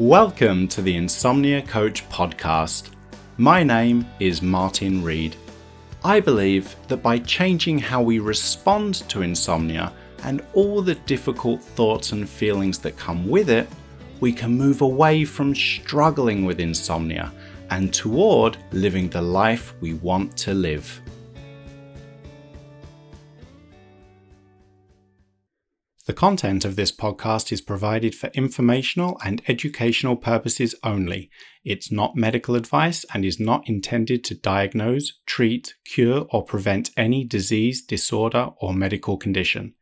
Welcome to the Insomnia Coach podcast. My name is Martin Reed. I believe that by changing how we respond to insomnia and all the difficult thoughts and feelings that come with it, we can move away from struggling with insomnia and toward living the life we want to live. The content of this podcast is provided for informational and educational purposes only. It's not medical advice and is not intended to diagnose, treat, cure, or prevent any disease, disorder, or medical condition.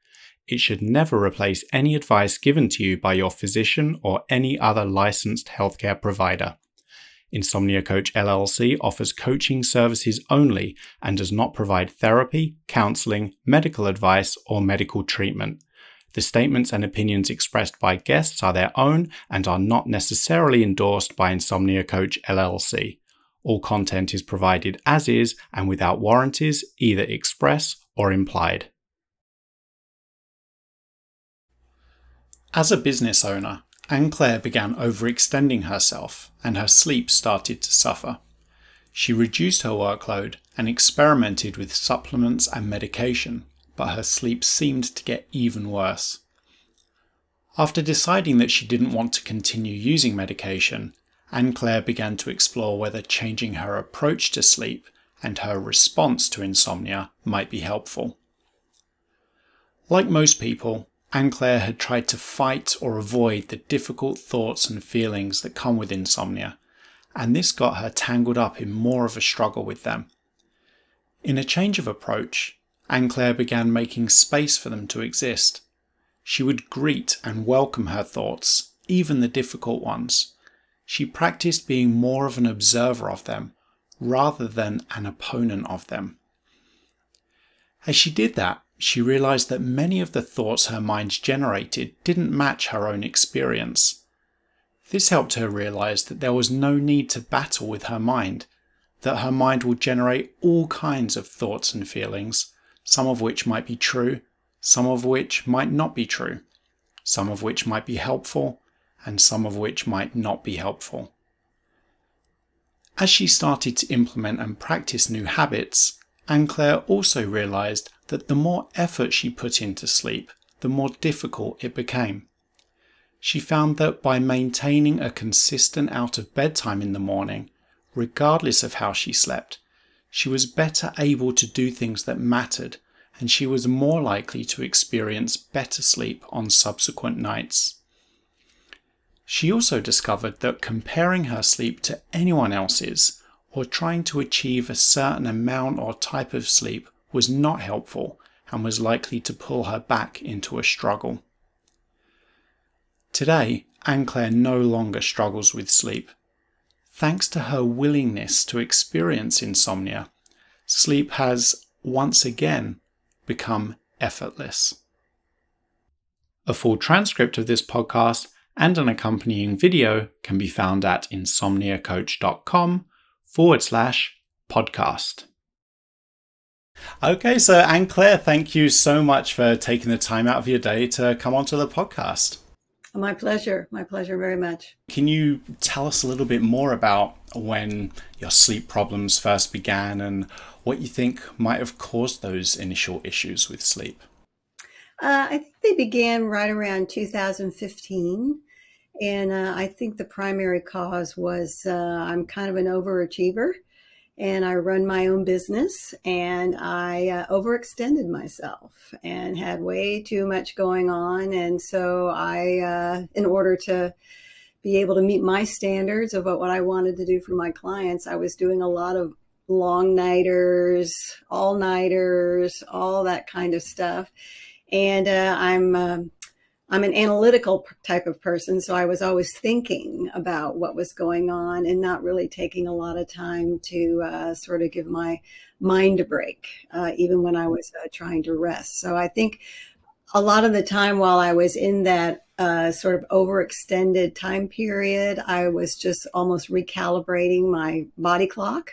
It should never replace any advice given to you by your physician or any other licensed healthcare provider. Insomnia Coach LLC offers coaching services only and does not provide therapy, counseling, medical advice, or medical treatment. The statements and opinions expressed by guests are their own and are not necessarily endorsed by Insomnia Coach LLC. All content is provided as is and without warranties, either express or implied. As a business owner, Anne-Claire began overextending herself and her sleep started to suffer. She reduced her workload and experimented with supplements and medication, but her sleep seemed to get even worse. After deciding that she didn't want to continue using medication, Anne-Claire began to explore whether changing her approach to sleep and her response to insomnia might be helpful. Like most people, Anne-Claire had tried to fight or avoid the difficult thoughts and feelings that come with insomnia, and this got her tangled up in more of a struggle with them. In a change of approach, Anne-Claire began making space for them to exist. She would greet and welcome her thoughts, even the difficult ones. She practiced being more of an observer of them, rather than an opponent of them. As she did that, she realized that many of the thoughts her mind generated didn't match her own experience. This helped her realize that there was no need to battle with her mind, that her mind will generate all kinds of thoughts and feelings, some of which might be true, some of which might not be true, some of which might be helpful, and some of which might not be helpful. As she started to implement and practice new habits, Anne-Claire also realized that the more effort she put into sleep, the more difficult it became. She found that by maintaining a consistent out-of-bed time in the morning, regardless of how she slept, she was better able to do things that mattered, and she was more likely to experience better sleep on subsequent nights. She also discovered that comparing her sleep to anyone else's, or trying to achieve a certain amount or type of sleep, was not helpful and was likely to pull her back into a struggle. Today, Anne-Claire no longer struggles with sleep. Thanks to her willingness to experience insomnia, sleep has once again become effortless. A full transcript of this podcast and an accompanying video can be found at insomniacoach.com/podcast. Okay, so Anne-Claire, thank you so much for taking the time out of your day to come onto the podcast. My pleasure very much. Can you tell us a little bit more about when your sleep problems first began and what you think might have caused those initial issues with sleep? I think they began right around 2015. And I think the primary cause was I'm kind of an overachiever and I run my own business, and I overextended myself and had way too much going on. And so I, in order to be able to meet my standards of what I wanted to do for my clients, I was doing a lot of long nighters, all nighters, all that kind of stuff. And I'm an analytical type of person, so I was always thinking about what was going on and not really taking a lot of time to sort of give my mind a break, even when I was trying to rest. So I think a lot of the time while I was in that sort of overextended time period, I was just almost recalibrating my body clock,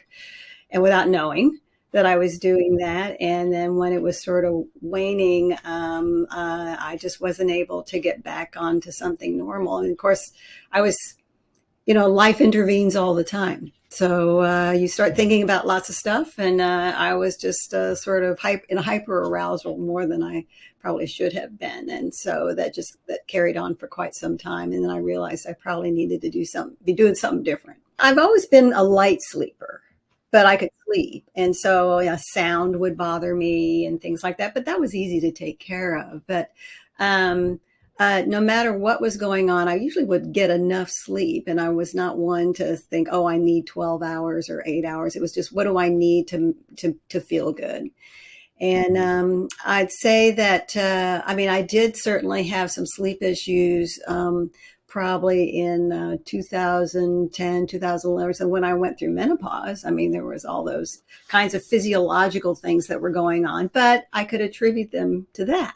and without knowing that I was doing that. And then when it was sort of waning, I just wasn't able to get back onto something normal. And of course, I was you know, life intervenes all the time. So you start thinking about lots of stuff. And I was just sort of in a hyper arousal more than I probably should have been. And so that carried on for quite some time. And then I realized I probably needed to be doing something different. I've always been a light sleeper, but I could sleep. And so sound would bother me and things like that. But that was easy to take care of. But no matter what was going on, I usually would get enough sleep. And I was not one to think, oh, I need 12 hours or 8 hours. It was just, what do I need to feel good? And I'd say that, I did certainly have some sleep issues probably in 2010, 2011. So when I went through menopause, there was all those kinds of physiological things that were going on, but I could attribute them to that.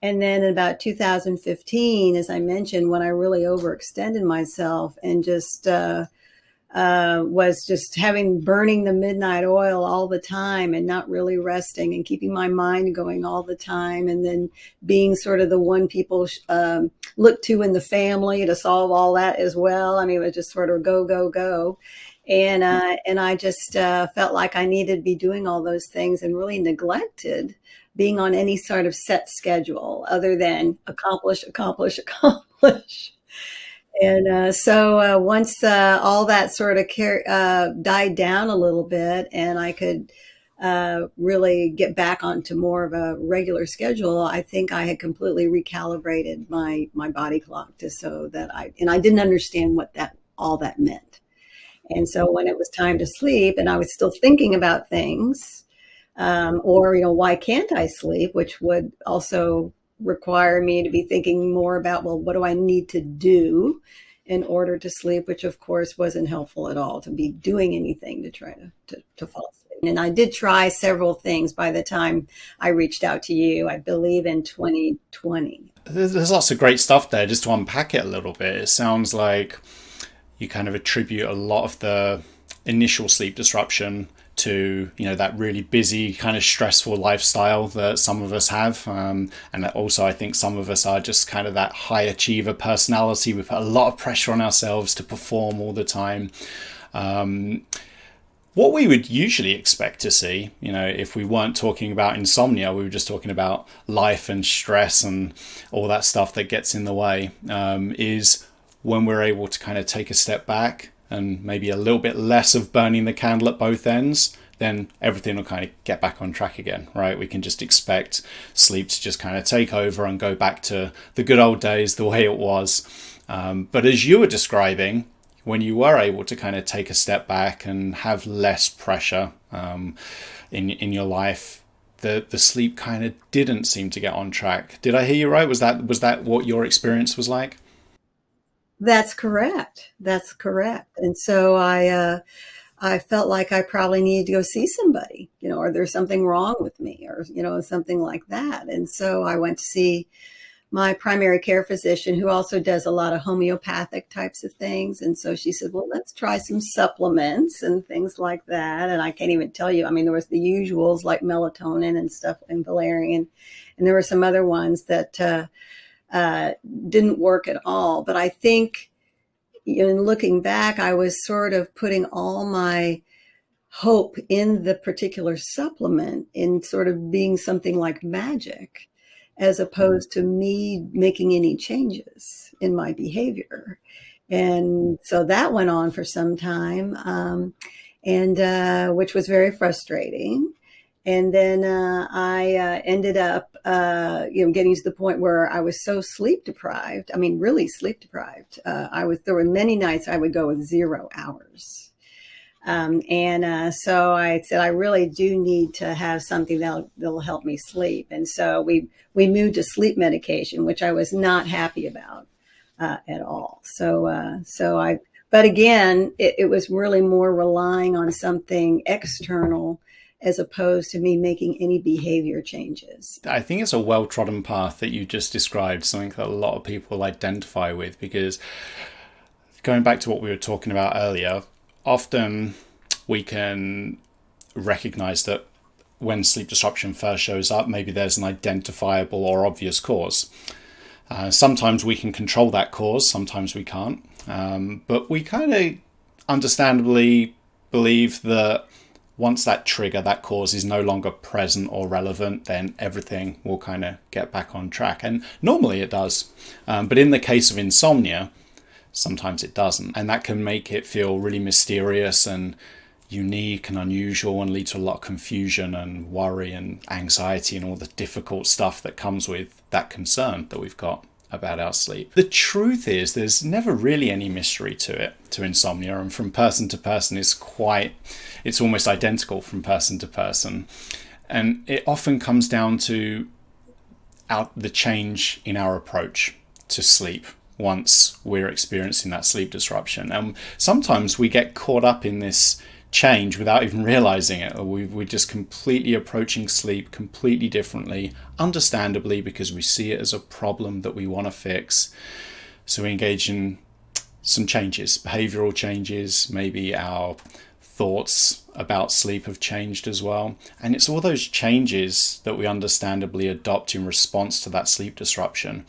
And then in about 2015, as I mentioned, when I really overextended myself and just was just burning the midnight oil all the time and not really resting and keeping my mind going all the time. And then being sort of the one people look to in the family to solve all that as well. It was just sort of go, go, go. And I just felt like I needed to be doing all those things and really neglected being on any sort of set schedule other than accomplish, accomplish, accomplish. And so once all that sort of died down a little bit and I could really get back onto more of a regular schedule, I think I had completely recalibrated my body clock to so that I didn't understand what all that meant. And so when it was time to sleep and I was still thinking about things or why can't I sleep, which would also require me to be thinking more about, well, what do I need to do in order to sleep, which of course wasn't helpful at all to be doing anything to try to fall asleep. And I did try several things by the time I reached out to you, I believe in 2020. There's lots of great stuff there. Just to unpack it a little bit, it sounds like you kind of attribute a lot of the initial sleep disruption to that really busy kind of stressful lifestyle that some of us have, and also I think some of us are just kind of that high achiever personality. We put a lot of pressure on ourselves to perform all the time. What we would usually expect to see, if we weren't talking about insomnia, we were just talking about life and stress and all that stuff that gets in the way, is when we're able to kind of take a step back and maybe a little bit less of burning the candle at both ends, then everything will kind of get back on track again, right? We can just expect sleep to just kind of take over and go back to the good old days, the way it was. But as you were describing, when you were able to kind of take a step back and have less pressure in your life, the sleep kind of didn't seem to get on track. Did I hear you right? Was that what your experience was like? That's correct. And so I felt like I probably needed to go see somebody, or there's something wrong with me or, something like that. And so I went to see my primary care physician, who also does a lot of homeopathic types of things. And so she said, well, let's try some supplements and things like that. And I can't even tell you, there was the usuals like melatonin and stuff and valerian, and there were some other ones that, didn't work at all. But I think in looking back, I was sort of putting all my hope in the particular supplement in sort of being something like magic, as opposed to me making any changes in my behavior. And so that went on for some time, which was very frustrating. And then I ended up, getting to the point where I was so sleep deprived. Really sleep deprived. There were many nights I would go with 0 hours. So I said, I really do need to have something that'll help me sleep. And so we moved to sleep medication, which I was not happy about at all. But again, it was really more relying on something external as opposed to me making any behavior changes. I think it's a well-trodden path that you just described, something that a lot of people identify with, because going back to what we were talking about earlier, often we can recognize that when sleep disruption first shows up, maybe there's an identifiable or obvious cause. Sometimes we can control that cause, sometimes we can't. But we kind of understandably believe that once that trigger, that cause is no longer present or relevant, then everything will kind of get back on track. And normally it does. But in the case of insomnia, sometimes it doesn't. And that can make it feel really mysterious and unique and unusual and lead to a lot of confusion and worry and anxiety and all the difficult stuff that comes with that concern that we've got about our sleep. The truth is there's never really any mystery to it, to insomnia, and from person to person it's almost identical from person to person. And it often comes down to the change in our approach to sleep once we're experiencing that sleep disruption. And sometimes we get caught up in this change without even realizing it, or we're just completely approaching sleep completely differently, understandably, because we see it as a problem that we want to fix. So we engage in some changes, behavioral changes, maybe our thoughts about sleep have changed as well. And it's all those changes that we understandably adopt in response to that sleep disruption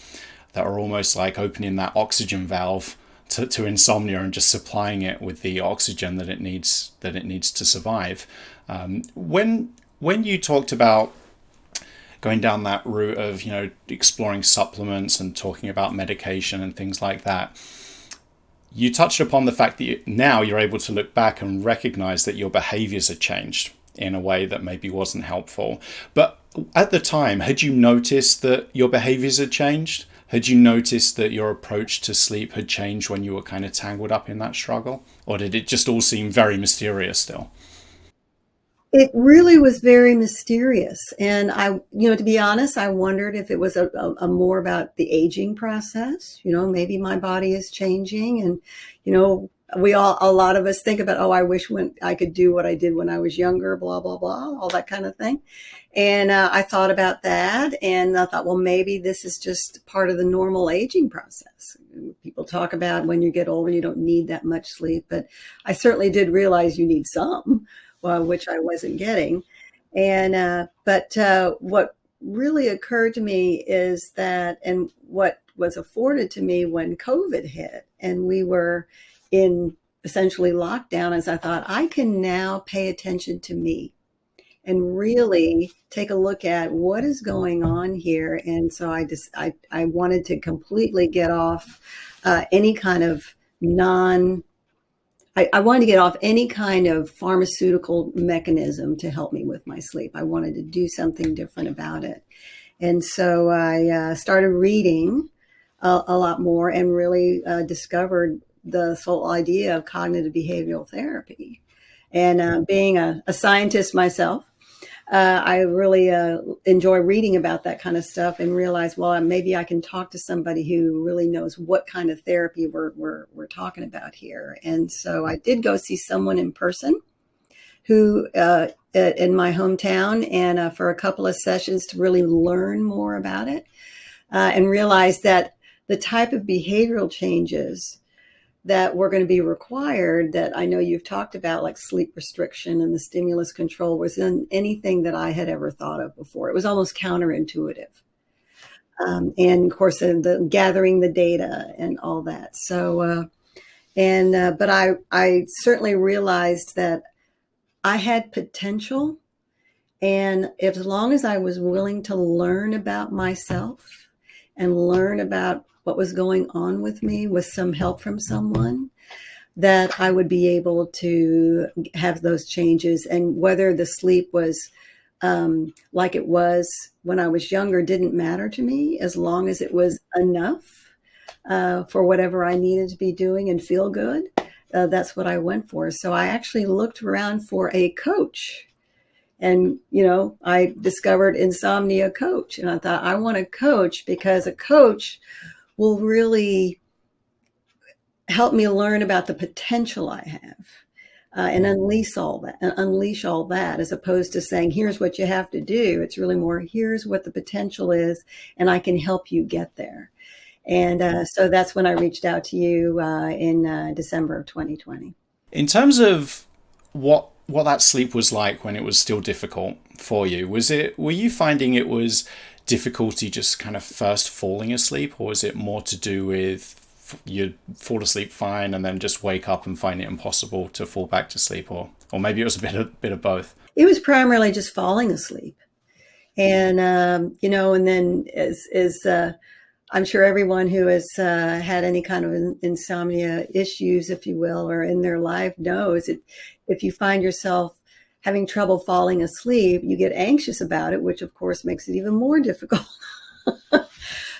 that are almost like opening that oxygen valve to insomnia and just supplying it with the oxygen that it needs to survive. When you talked about going down that route of, you know, exploring supplements and talking about medication and things like that, you touched upon the fact that now you're able to look back and recognize that your behaviors have changed in a way that maybe wasn't helpful. But at the time, had you noticed that your behaviors had changed? Had you noticed that your approach to sleep had changed when you were kind of tangled up in that struggle? Or did it just all seem very mysterious still? It really was very mysterious. And I, you know, to be honest, I wondered if it was a more about the aging process. You know, maybe my body is changing. And, you know, a lot of us think about, oh, I wish I could do what I did when I was younger, blah, blah, blah, all that kind of thing. And I thought about that, and I thought, well, maybe this is just part of the normal aging process. People talk about when you get older, you don't need that much sleep, but I certainly did realize you need some, which I wasn't getting. And but what really occurred to me is that, and what was afforded to me when COVID hit, and we were in essentially lockdown, is I thought, I can now pay attention to me and really take a look at what is going on here. And so I wanted to completely get off any kind of I wanted to get off any kind of pharmaceutical mechanism to help me with my sleep. I wanted to do something different about it. And so I started reading a lot more and really discovered the whole idea of cognitive behavioral therapy. And being a scientist myself, I really enjoy reading about that kind of stuff and realize, well, maybe I can talk to somebody who really knows what kind of therapy we're talking about here. And so I did go see someone in person who in my hometown, and for a couple of sessions to really learn more about it and realize that the type of behavioral changes that were going to be required, that I know you've talked about, like sleep restriction and the stimulus control, was in anything that I had ever thought of before. It was almost counterintuitive. And of course, the gathering the data and all that. So, but I certainly realized that I had potential. And if, as long as I was willing to learn about myself and learn about what was going on with me with some help from someone, that I would be able to have those changes. And whether the sleep was like it was when I was younger didn't matter to me, as long as it was enough for whatever I needed to be doing and feel good. That's what I went for. So I actually looked around for a coach. And, you know, I discovered Insomnia Coach. And I thought, I want a coach, because a coach will really help me learn about the potential I have and unleash all that, as opposed to saying, here's what you have to do. It's really more, here's what the potential is, and I can help you get there. And so that's when I reached out to you in December of 2020. In terms of what that sleep was like when it was still difficult for you, were you finding it was difficulty just kind of first falling asleep, or is it more to do with you'd fall asleep fine and then just wake up and find it impossible to fall back to sleep, or maybe it was a bit of both? It was primarily just falling asleep. And, and then as I'm sure everyone who has had any kind of insomnia issues, if you will, or in their life knows it, if you find yourself having trouble falling asleep, you get anxious about it, which of course makes it even more difficult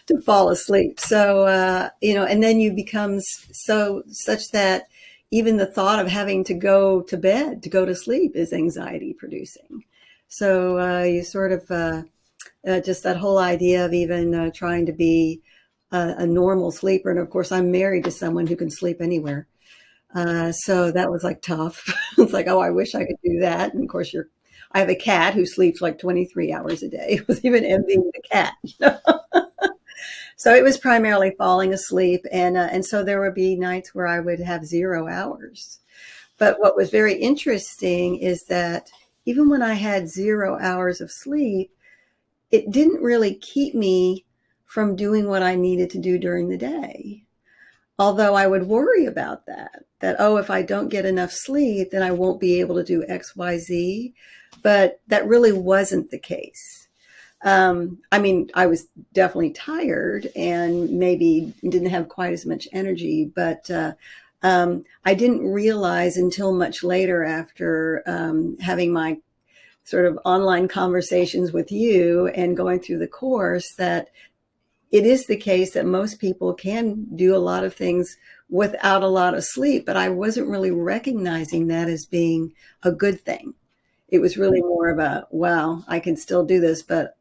to fall asleep. So, and then you become such that even the thought of having to go to bed, to go to sleep, is anxiety producing. So you sort of, just that whole idea of even trying to be a normal sleeper. And of course, I'm married to someone who can sleep anywhere. So that was like tough. It's like, oh, I wish I could do that. And of course, I have a cat who sleeps like 23 hours a day. It was even envying the cat. So it was primarily falling asleep. And so there would be nights where I would have 0 hours. But what was very interesting is that even when I had 0 hours of sleep, it didn't really keep me from doing what I needed to do during the day. Although I would worry about that, oh, if I don't get enough sleep, then I won't be able to do X, Y, Z. But that really wasn't the case. I was definitely tired and maybe didn't have quite as much energy, but I didn't realize until much later after having my sort of online conversations with you and going through the course that it is the case that most people can do a lot of things without a lot of sleep, but I wasn't really recognizing that as being a good thing. It was really more of a, wow, I can still do this, but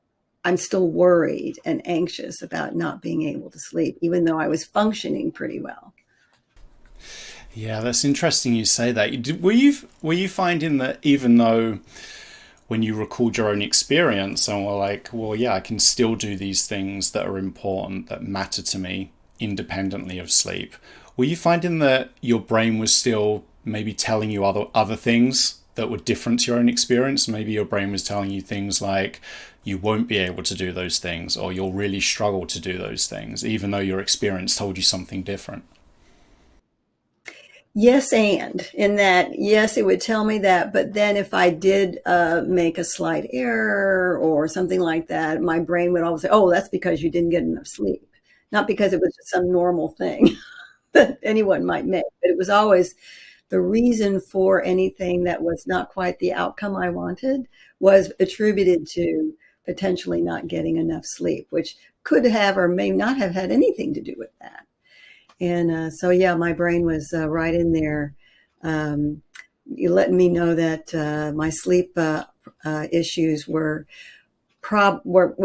I'm still worried and anxious about not being able to sleep, even though I was functioning pretty well. Yeah, that's interesting you say that. Were you finding that even though when you recalled your own experience and were like, well, yeah, I can still do these things that are important, that matter to me, independently of sleep, were you finding that your brain was still maybe telling you other things that were different to your own experience? Maybe your brain was telling you things like, you won't be able to do those things, or you'll really struggle to do those things, even though your experience told you something different. Yes, and in that, yes, it would tell me that. But then if I did make a slight error or something like that, my brain would always say, oh, that's because you didn't get enough sleep. Not because it was just some normal thing that anyone might make. But it was always the reason for anything that was not quite the outcome I wanted was attributed to potentially not getting enough sleep, which could have or may not have had anything to do with that. And so, yeah, my brain was right in there, letting me know that my sleep issues were. It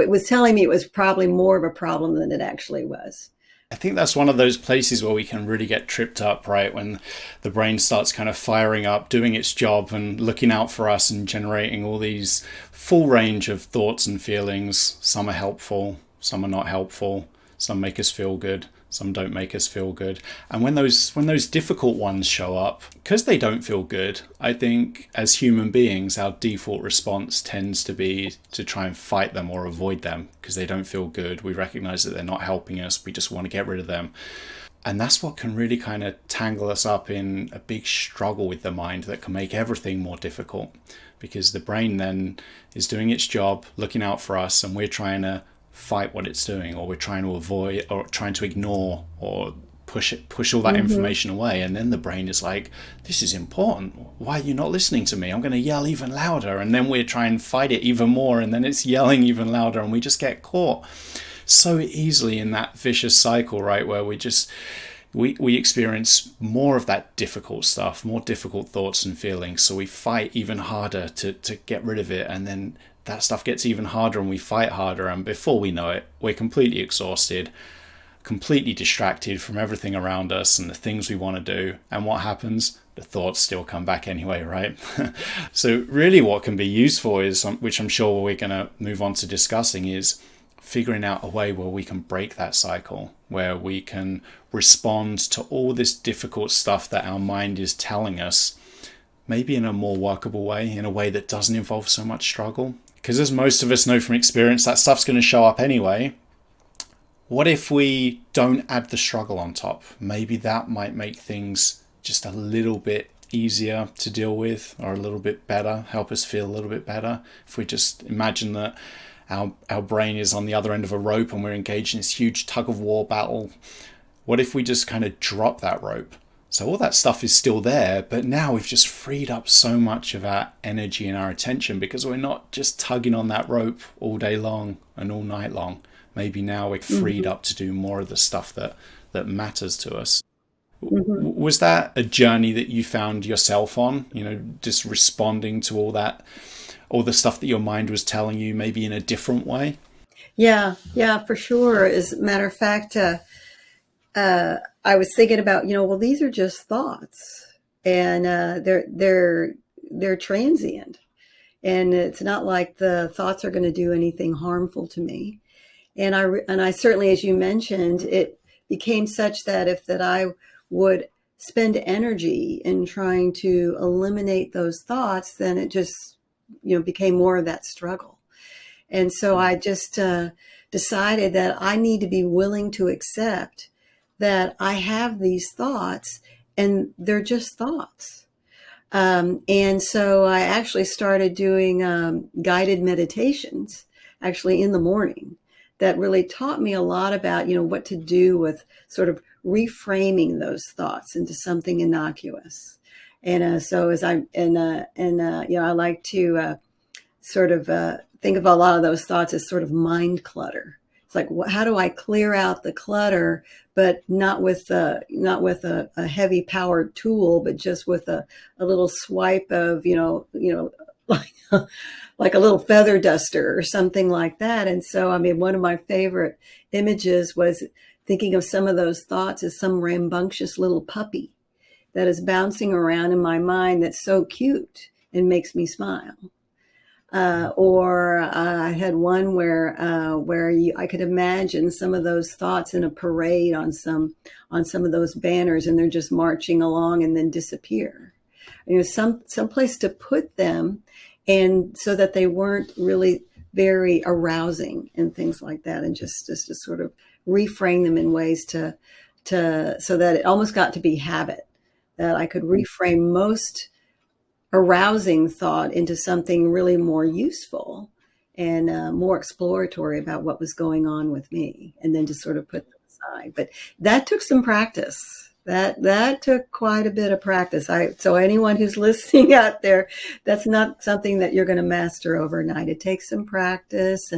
was telling me it was probably more of a problem than it actually was. I think that's one of those places where we can really get tripped up, right? When the brain starts kind of firing up, doing its job and looking out for us and generating all these full range of thoughts and feelings. Some are helpful, some are not helpful, some make us feel good, some don't make us feel good. And when those difficult ones show up, because they don't feel good, I think as human beings, our default response tends to be to try and fight them or avoid them because they don't feel good. We recognize that they're not helping us. We just want to get rid of them. And that's what can really kind of tangle us up in a big struggle with the mind that can make everything more difficult, because the brain then is doing its job, looking out for us, and we're trying to fight what it's doing, or we're trying to avoid or trying to ignore or push all that information away. And then the brain is like, this is important, why are you not listening to me? I'm going to yell even louder. And then we're trying to fight it even more, and then it's yelling even louder, and we just get caught so easily in that vicious cycle, right, where we experience more of that difficult stuff, more difficult thoughts and feelings, so we fight even harder to get rid of it. And then that stuff gets even harder and we fight harder, and before we know it, we're completely exhausted, completely distracted from everything around us and the things we want to do. And what happens? The thoughts still come back anyway, right? So really what can be useful is, which I'm sure we're going to move on to discussing, is figuring out a way where we can break that cycle, where we can respond to all this difficult stuff that our mind is telling us, maybe in a more workable way, in a way that doesn't involve so much struggle. Because as most of us know from experience, that stuff's going to show up anyway. What if we don't add the struggle on top? Maybe that might make things just a little bit easier to deal with, or a little bit better, help us feel a little bit better. If we just imagine that our brain is on the other end of a rope and we're engaged in this huge tug of war battle, what if we just kind of drop that rope? So all that stuff is still there, but now we've just freed up so much of our energy and our attention because we're not just tugging on that rope all day long and all night long. Maybe now we're freed up to do more of the stuff that matters to us. Was that a journey that you found yourself on? You know, just responding to all the stuff that your mind was telling you, maybe in a different way? Yeah, for sure. As a matter of fact, I was thinking about, well, these are just thoughts, and they're transient, and it's not like the thoughts are going to do anything harmful to me. And I certainly, as you mentioned, it became such that that I would spend energy in trying to eliminate those thoughts, then it just, became more of that struggle. And so I just decided that I need to be willing to accept that I have these thoughts and they're just thoughts. And so I actually started doing guided meditations, actually in the morning, that really taught me a lot about, what to do with sort of reframing those thoughts into something innocuous. And so as I like to think of a lot of those thoughts as sort of mind clutter. It's like, how do I clear out the clutter, but not with a heavy powered tool, but just with a little swipe of, like a little feather duster or something like that. And so, one of my favorite images was thinking of some of those thoughts as some rambunctious little puppy that is bouncing around in my mind that's so cute and makes me smile. I had one where I could imagine some of those thoughts in a parade on some of those banners, and they're just marching along and then disappear. Some place to put them, and so that they weren't really very arousing and things like that, and just to sort of reframe them in ways to so that it almost got to be habit, that I could reframe most arousing thought into something really more useful and more exploratory about what was going on with me, and then just sort of put them aside. But that took some practice. That took quite a bit of practice. So anyone who's listening out there, that's not something that you're going to master overnight. It takes some practice,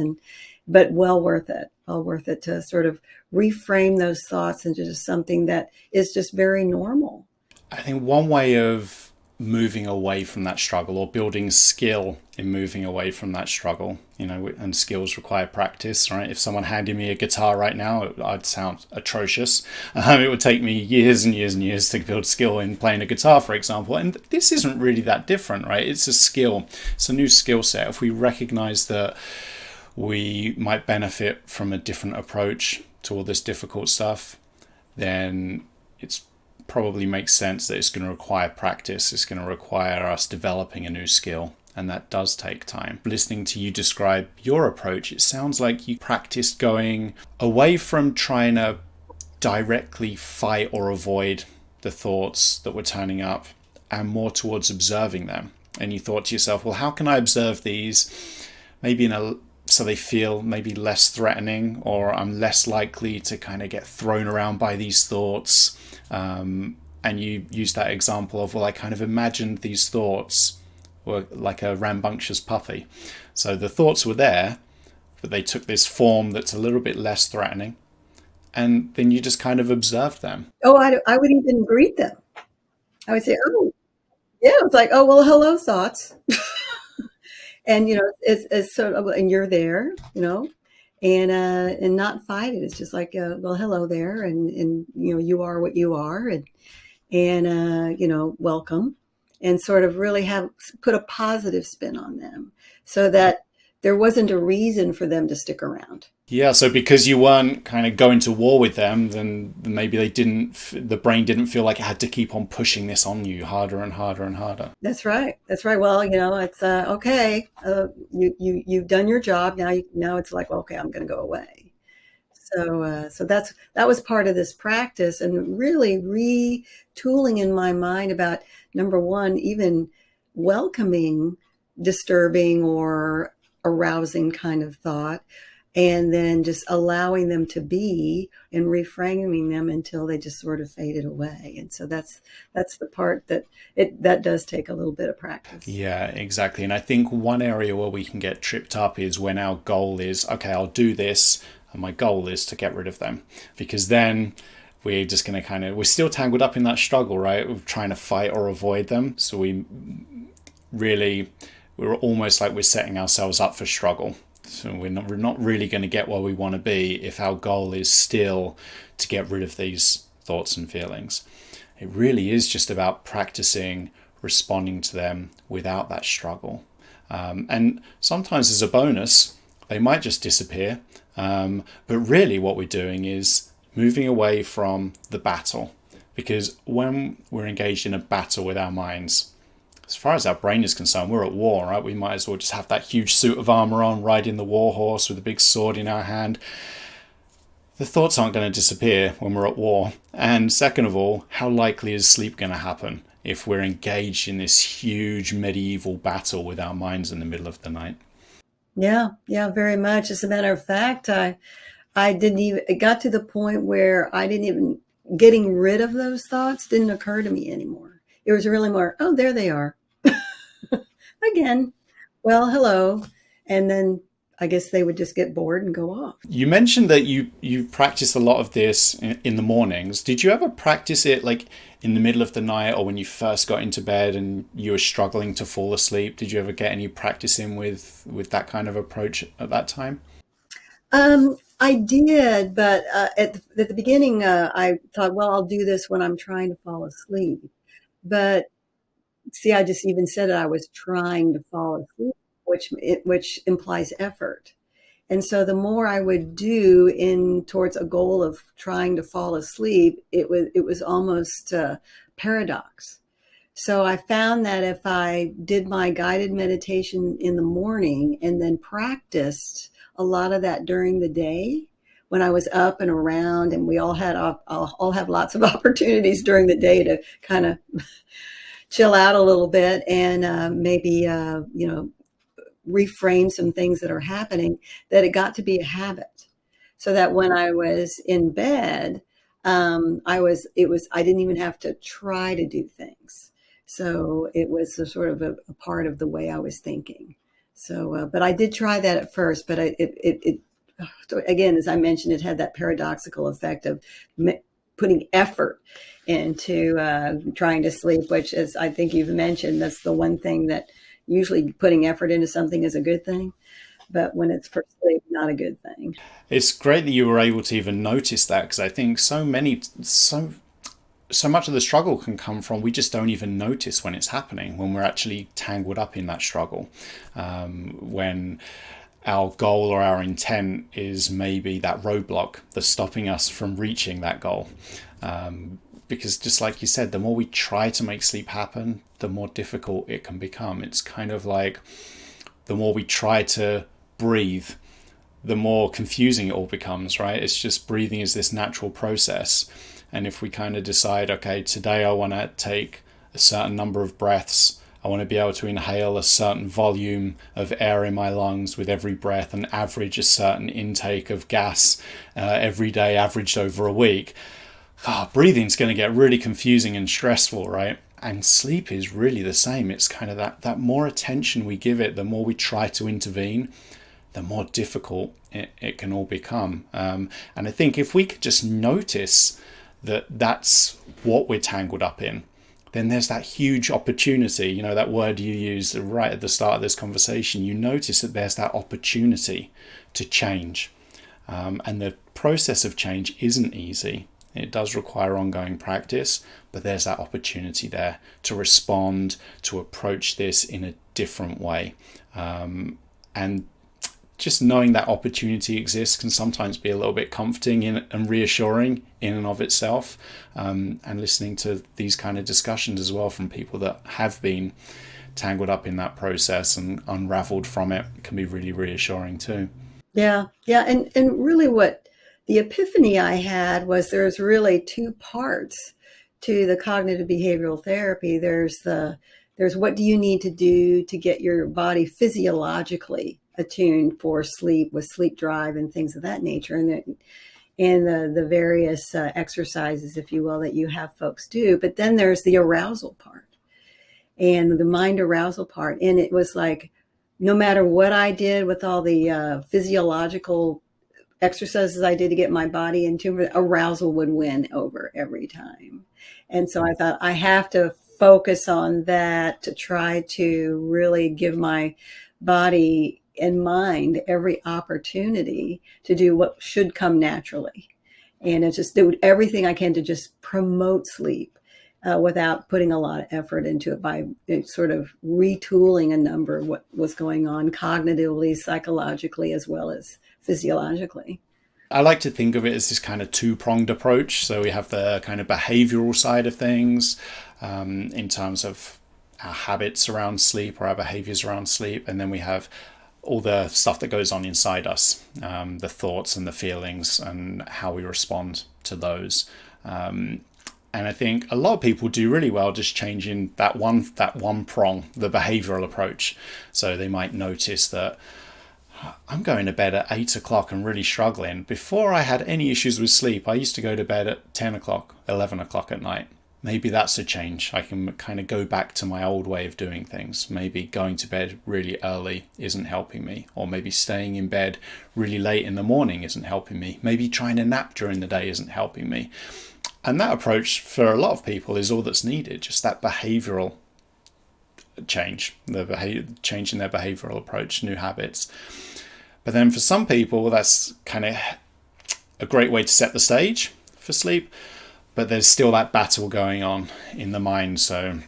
but well worth it. Well worth it to sort of reframe those thoughts into just something that is just very normal. I think one way of moving away from that struggle, or building skill in moving away from that struggle, and skills require practice, right? If someone handed me a guitar right now, I'd sound atrocious. It would take me years and years and years to build skill in playing a guitar, for example. And this isn't really that different, right? It's a skill. It's a new skill set. If we recognize that we might benefit from a different approach to all this difficult stuff, then it's probably makes sense that it's going to require practice. It's going to require us developing a new skill, and that does take time. Listening to you describe your approach, it sounds like you practiced going away from trying to directly fight or avoid the thoughts that were turning up, and more towards observing them. And you thought to yourself, well, how can I observe these maybe so they feel maybe less threatening, or I'm less likely to kind of get thrown around by these thoughts. And you use that example of, well, I kind of imagined these thoughts were like a rambunctious puppy. So the thoughts were there, but they took this form that's a little bit less threatening. And then you just kind of observed them. Oh, I would even greet them. I would say, oh, yeah. It's like, oh, well, hello, thoughts. And, it's sort of, and you're there, and not fight it. It's just like, well, hello there. And, you are what you are, and welcome, and sort of really have put a positive spin on them so that there wasn't a reason for them to stick around. Yeah. So because you weren't kind of going to war with them, then maybe the brain didn't feel like it had to keep on pushing this on you harder and harder and harder. That's right. Well, it's okay. You've done your job. Now it's like, well, okay, I'm going to go away. So that was part of this practice, and really retooling in my mind about, number one, even welcoming disturbing or arousing kind of thought, and then just allowing them to be and reframing them until they just sort of faded away. And so that's the part that does take a little bit of practice. Yeah, exactly. And I think one area where we can get tripped up is when our goal is, okay, I'll do this, and my goal is to get rid of them, because then we're just going to we're still tangled up in that struggle, right? We're trying to fight or avoid them. So we're almost like we're setting ourselves up for struggle. So we're not really going to get where we want to be if our goal is still to get rid of these thoughts and feelings. It really is just about practicing responding to them without that struggle. And sometimes as a bonus, they might just disappear. But really what we're doing is moving away from the battle, because when we're engaged in a battle with our minds, as far as our brain is concerned, we're at war, right? We might as well just have that huge suit of armor on, riding the war horse with a big sword in our hand. The thoughts aren't going to disappear when we're at war. And second of all, how likely is sleep going to happen if we're engaged in this huge medieval battle with our minds in the middle of the night? Yeah, very much. As a matter of fact, I didn't even, it got to the point where getting rid of those thoughts didn't occur to me anymore. It was really more, oh, there they are again. Well, hello. And then I guess they would just get bored and go off. You mentioned that you practiced a lot of this in the mornings. Did you ever practice it like in the middle of the night, or when you first got into bed and you were struggling to fall asleep? Did you ever get any practice in with that kind of approach at that time? I did, but at the beginning, I thought, well, I'll do this when I'm trying to fall asleep. But see, I just even said it, I was trying to fall asleep, which implies effort. And so the more I would do in towards a goal of trying to fall asleep, it was almost a paradox. So I found that if I did my guided meditation in the morning and then practiced a lot of that during the day, when I was up and around, and we all have lots of opportunities during the day to kind of chill out a little bit and maybe, reframe some things that are happening, that it got to be a habit. So that when I was in bed, I didn't even have to try to do things. So it was a sort of a part of the way I was thinking. So, but I did try that at first, but so again, as I mentioned, it had that paradoxical effect of putting effort into trying to sleep, which, as I think you've mentioned, that's the one thing that usually putting effort into something is a good thing. But when it's for sleep, not a good thing. It's great that you were able to even notice that, because I think so much of the struggle can come from, we just don't even notice when it's happening, when we're actually tangled up in that struggle, when our goal or our intent is maybe that roadblock that's stopping us from reaching that goal. Because just like you said, the more we try to make sleep happen, the more difficult it can become. It's kind of like the more we try to breathe, the more confusing it all becomes, right? It's just, breathing is this natural process. And if we kind of decide, okay, today I want to take a certain number of breaths, I want to be able to inhale a certain volume of air in my lungs with every breath and average a certain intake of gas every day, averaged over a week. Breathing's going to get really confusing and stressful, right? And sleep is really the same. It's kind of that more attention we give it, the more we try to intervene, the more difficult it can all become. And I think if we could just notice that that's what we're tangled up in, then there's that huge opportunity, that word you used right at the start of this conversation. You notice that there's that opportunity to change. And the process of change isn't easy. It does require ongoing practice, but there's that opportunity there to respond, to approach this in a different way. And just knowing that opportunity exists can sometimes be a little bit comforting and reassuring in and of itself. And listening to these kind of discussions as well from people that have been tangled up in that process and unraveled from it can be really reassuring too. Yeah. And really what the epiphany I had was there's really two parts to the cognitive behavioral therapy. There's what do you need to do to get your body physiologically attuned for sleep with sleep drive and things of that nature, and the various exercises, if you will, that you have folks do. But then there's the arousal part and the mind arousal part. And it was like, no matter what I did with all the physiological exercises I did to get my body into arousal would win over every time. And so I thought I have to focus on that to try to really give my body and mind every opportunity to do what should come naturally. And it's just do everything I can to just promote sleep without putting a lot of effort into it by sort of retooling a number of what was going on cognitively, psychologically, as well as physiologically. I like to think of it as this kind of two-pronged approach. So we have the kind of behavioral side of things in terms of our habits around sleep or our behaviors around sleep. And then we have all the stuff that goes on inside us, the thoughts and the feelings and how we respond to those. And I think a lot of people do really well just changing that one prong, the behavioral approach. So they might notice that I'm going to bed at 8 o'clock and really struggling. Before I had any issues with sleep, I used to go to bed at 10 o'clock, 11 o'clock at night. Maybe that's a change. I can kind of go back to my old way of doing things. Maybe going to bed really early isn't helping me, or maybe staying in bed really late in the morning isn't helping me. Maybe trying to nap during the day isn't helping me. And that approach for a lot of people is all that's needed, just that behavioral change, changing their behavioral approach, new habits. But then for some people, that's kind of a great way to set the stage for sleep. But there's still that battle going on in the mind. So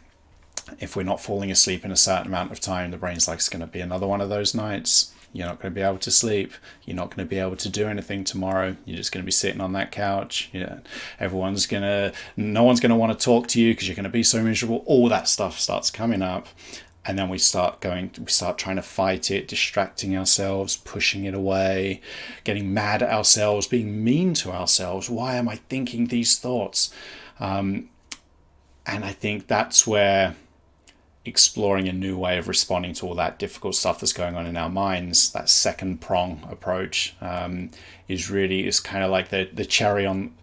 if we're not falling asleep in a certain amount of time, the brain's like, it's going to be another one of those nights. You're not going to be able to sleep. You're not going to be able to do anything tomorrow. You're just going to be sitting on that couch. Yeah, no one's going to want to talk to you because you're going to be so miserable. All that stuff starts coming up. And then we start trying to fight it, distracting ourselves, pushing it away, getting mad at ourselves, being mean to ourselves. Why am I thinking these thoughts? And I think that's where exploring a new way of responding to all that difficult stuff that's going on in our minds, that second prong approach, is kind of like the cherry on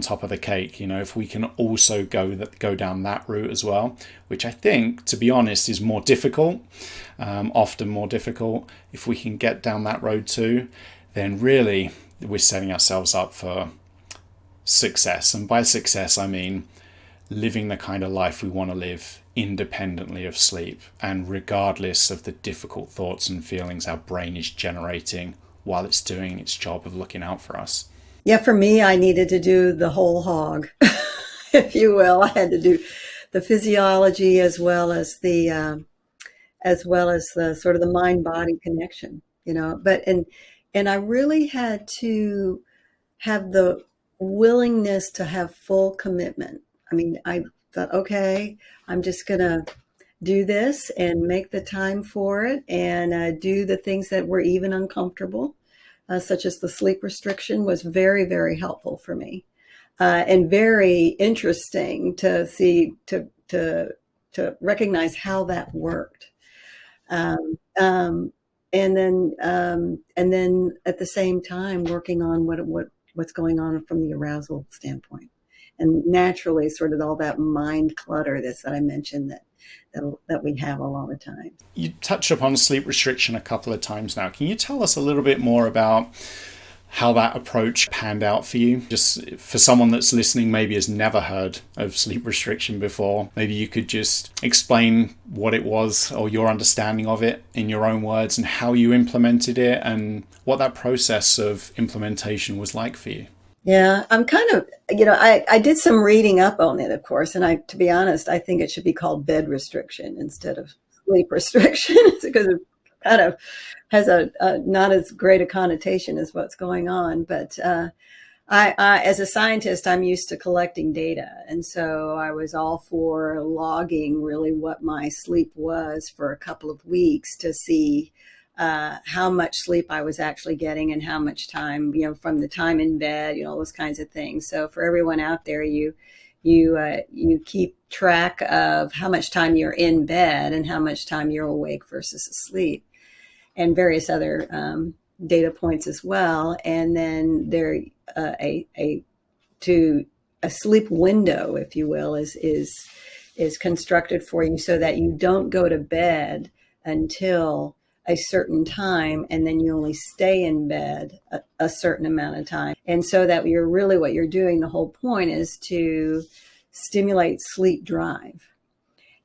top of the cake. You know, if we can also go down that route as well, which I think, to be honest, is more difficult, often more difficult. If we can get down that road too, then really we're setting ourselves up for success. And by success, I mean living the kind of life we want to live independently of sleep and regardless of the difficult thoughts and feelings our brain is generating while it's doing its job of looking out for us. Yeah, for me, I needed to do the whole hog, if you will. I had to do the physiology as well as the sort of the mind-body connection, you know. But and I really had to have the willingness to have full commitment. I mean, I thought, okay, I'm just going to do this and make the time for it and do the things that were even uncomfortable, such as the sleep restriction was very, very helpful for me and very interesting to see, to recognize how that worked. And then at the same time, working on what's going on from the arousal standpoint. And naturally, sort of all that mind clutter that I mentioned that we have all the time. You touched upon sleep restriction a couple of times now. Can you tell us a little bit more about how that approach panned out for you? Just for someone that's listening, maybe has never heard of sleep restriction before. Maybe you could just explain what it was or your understanding of it in your own words and how you implemented it and what that process of implementation was like for you. Yeah, I'm kind of, you know, I did some reading up on it, of course. And to be honest, I think it should be called bed restriction instead of sleep restriction because it kind of has a not as great a connotation as what's going on. But I as a scientist, I'm used to collecting data. And so I was all for logging really what my sleep was for a couple of weeks to see how much sleep I was actually getting and how much time, from the time in bed, all those kinds of things. So for everyone out there, you keep track of how much time you're in bed and how much time you're awake versus asleep, and various other data points as well. And then there a sleep window, if you will, is constructed for you so that you don't go to bed until a certain time, and then you only stay in bed a certain amount of time. And so that you're really, what you're doing, the whole point is to stimulate sleep drive.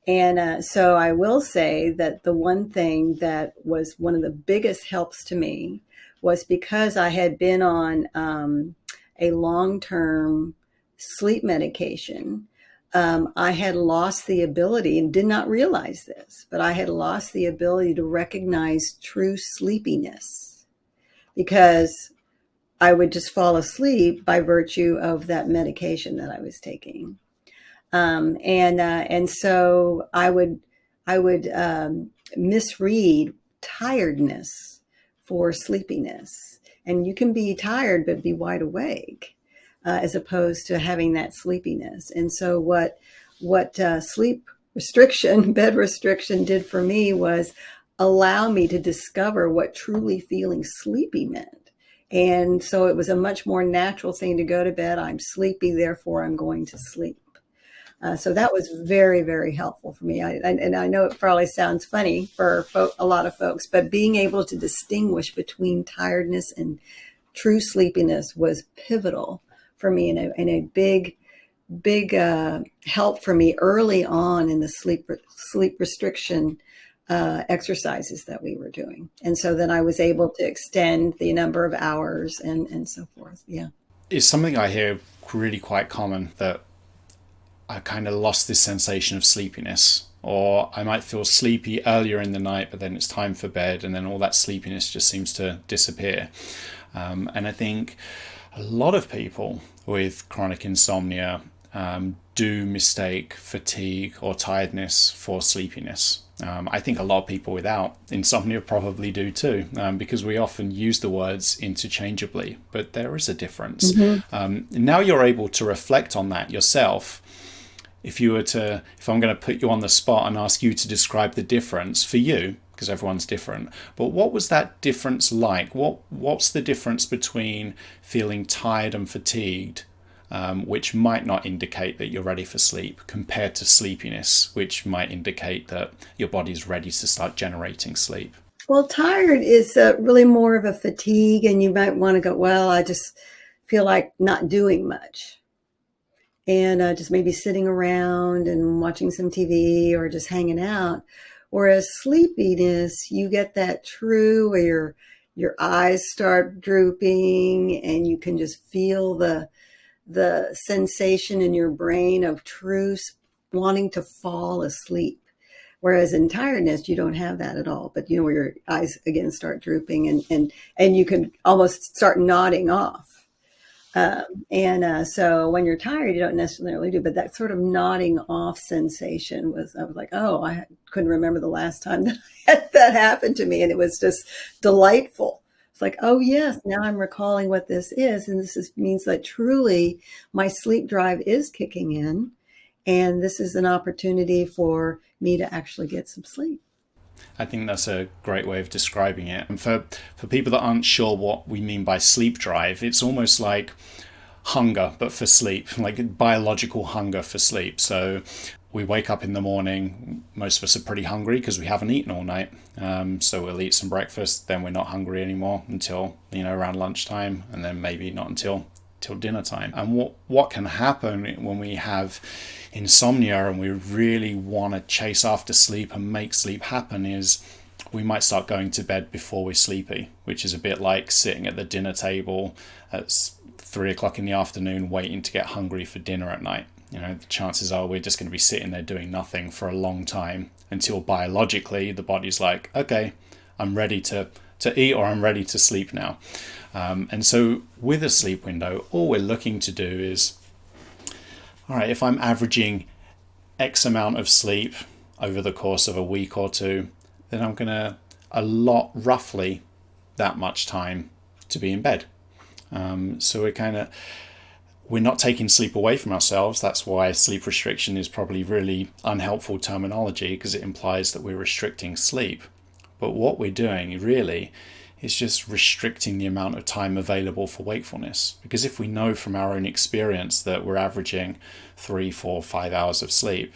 And so I will say that the one thing that was one of the biggest helps to me was because I had been on a long-term sleep medication. I had lost the ability, and did not realize this, but I had lost the ability to recognize true sleepiness, because I would just fall asleep by virtue of that medication that I was taking. And so I would misread tiredness for sleepiness. And you can be tired, but be wide awake. As opposed to having that sleepiness. And so what sleep restriction, bed restriction did for me was allow me to discover what truly feeling sleepy meant. And so it was a much more natural thing to go to bed. I'm sleepy, therefore I'm going to sleep. So that was very, very helpful for me. And I know it probably sounds funny for a lot of folks, but being able to distinguish between tiredness and true sleepiness was pivotal for me, and a big help for me early on in the sleep restriction exercises that we were doing. And so then I was able to extend the number of hours and so forth. Yeah. It's something I hear really quite common, that I kind of lost this sensation of sleepiness, or I might feel sleepy earlier in the night, but then it's time for bed, and then all that sleepiness just seems to disappear. And I think a lot of people with chronic insomnia do mistake fatigue or tiredness for sleepiness. I think a lot of people without insomnia probably do too, because we often use the words interchangeably, but there is a difference. Mm-hmm. Now you're able to reflect on that yourself. If I'm going to put you on the spot and ask you to describe the difference for you, because everyone's different, but what was that difference like? What's the difference between feeling tired and fatigued, which might not indicate that you're ready for sleep, compared to sleepiness, which might indicate that your body's ready to start generating sleep? Well, tired is really more of a fatigue, and you might want to go, well, I just feel like not doing much. And just maybe sitting around and watching some TV or just hanging out. Whereas sleepiness, you get that true where your eyes start drooping, and you can just feel the sensation in your brain of true wanting to fall asleep. Whereas in tiredness, you don't have that at all. But where your eyes again start drooping, and you can almost start nodding off. So when you're tired, you don't necessarily do, but that sort of nodding off sensation I was like, oh, I couldn't remember the last time that I had that happened to me. And it was just delightful. It's like, oh yes, now I'm recalling what this is. And means that truly my sleep drive is kicking in, and this is an opportunity for me to actually get some sleep. I think that's a great way of describing it. And for people that aren't sure what we mean by sleep drive, it's almost like hunger, but for sleep, like biological hunger for sleep. So we wake up in the morning, most of us are pretty hungry because we haven't eaten all night. So we'll eat some breakfast, then we're not hungry anymore until, around lunchtime, and then maybe not until dinner time. And what can happen when we have insomnia and we really want to chase after sleep and make sleep happen is we might start going to bed before we're sleepy, which is a bit like sitting at the dinner table at 3 o'clock in the afternoon waiting to get hungry for dinner at night. The chances are we're just going to be sitting there doing nothing for a long time until biologically the body's like, okay, I'm ready to eat, or I'm ready to sleep now. And so with a sleep window, all we're looking to do is, all right, if I'm averaging X amount of sleep over the course of a week or two, then I'm going to a lot, roughly that much time to be in bed. So we're not taking sleep away from ourselves. That's why sleep restriction is probably really unhelpful terminology, because it implies that we're restricting sleep. But what we're doing really is just restricting the amount of time available for wakefulness. Because if we know from our own experience that we're averaging 3, 4, 5 hours of sleep,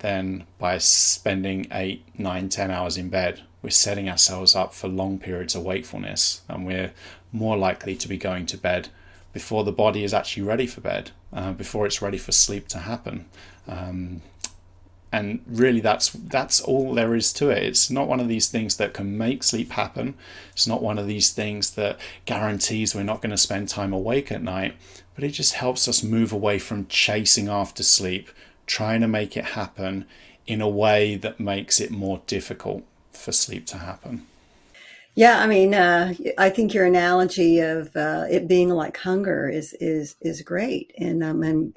then by spending 8, 9, 10 hours in bed, we're setting ourselves up for long periods of wakefulness, and we're more likely to be going to bed before the body is actually ready for bed, before it's ready for sleep to happen. And really, that's all there is to it. It's not one of these things that can make sleep happen. It's not one of these things that guarantees we're not going to spend time awake at night, but it just helps us move away from chasing after sleep, trying to make it happen in a way that makes it more difficult for sleep to happen. Yeah, I mean, I think your analogy of it being like hunger is great. And I mean,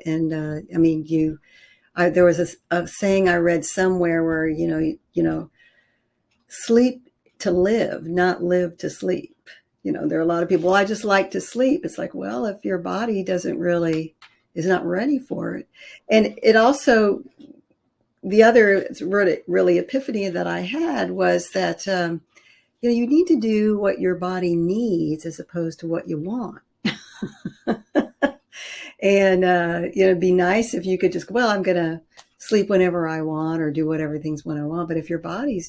there was a saying I read somewhere where you know, sleep to live, not live to sleep. You know, there are a lot of people, well, I just like to sleep. It's like, well, if your body is not ready for it, and it also, the other really epiphany that I had was that. You need to do what your body needs as opposed to what you want. And, it'd be nice if you could just, well, I'm going to sleep whenever I want or do whatever things when I want. But if your body's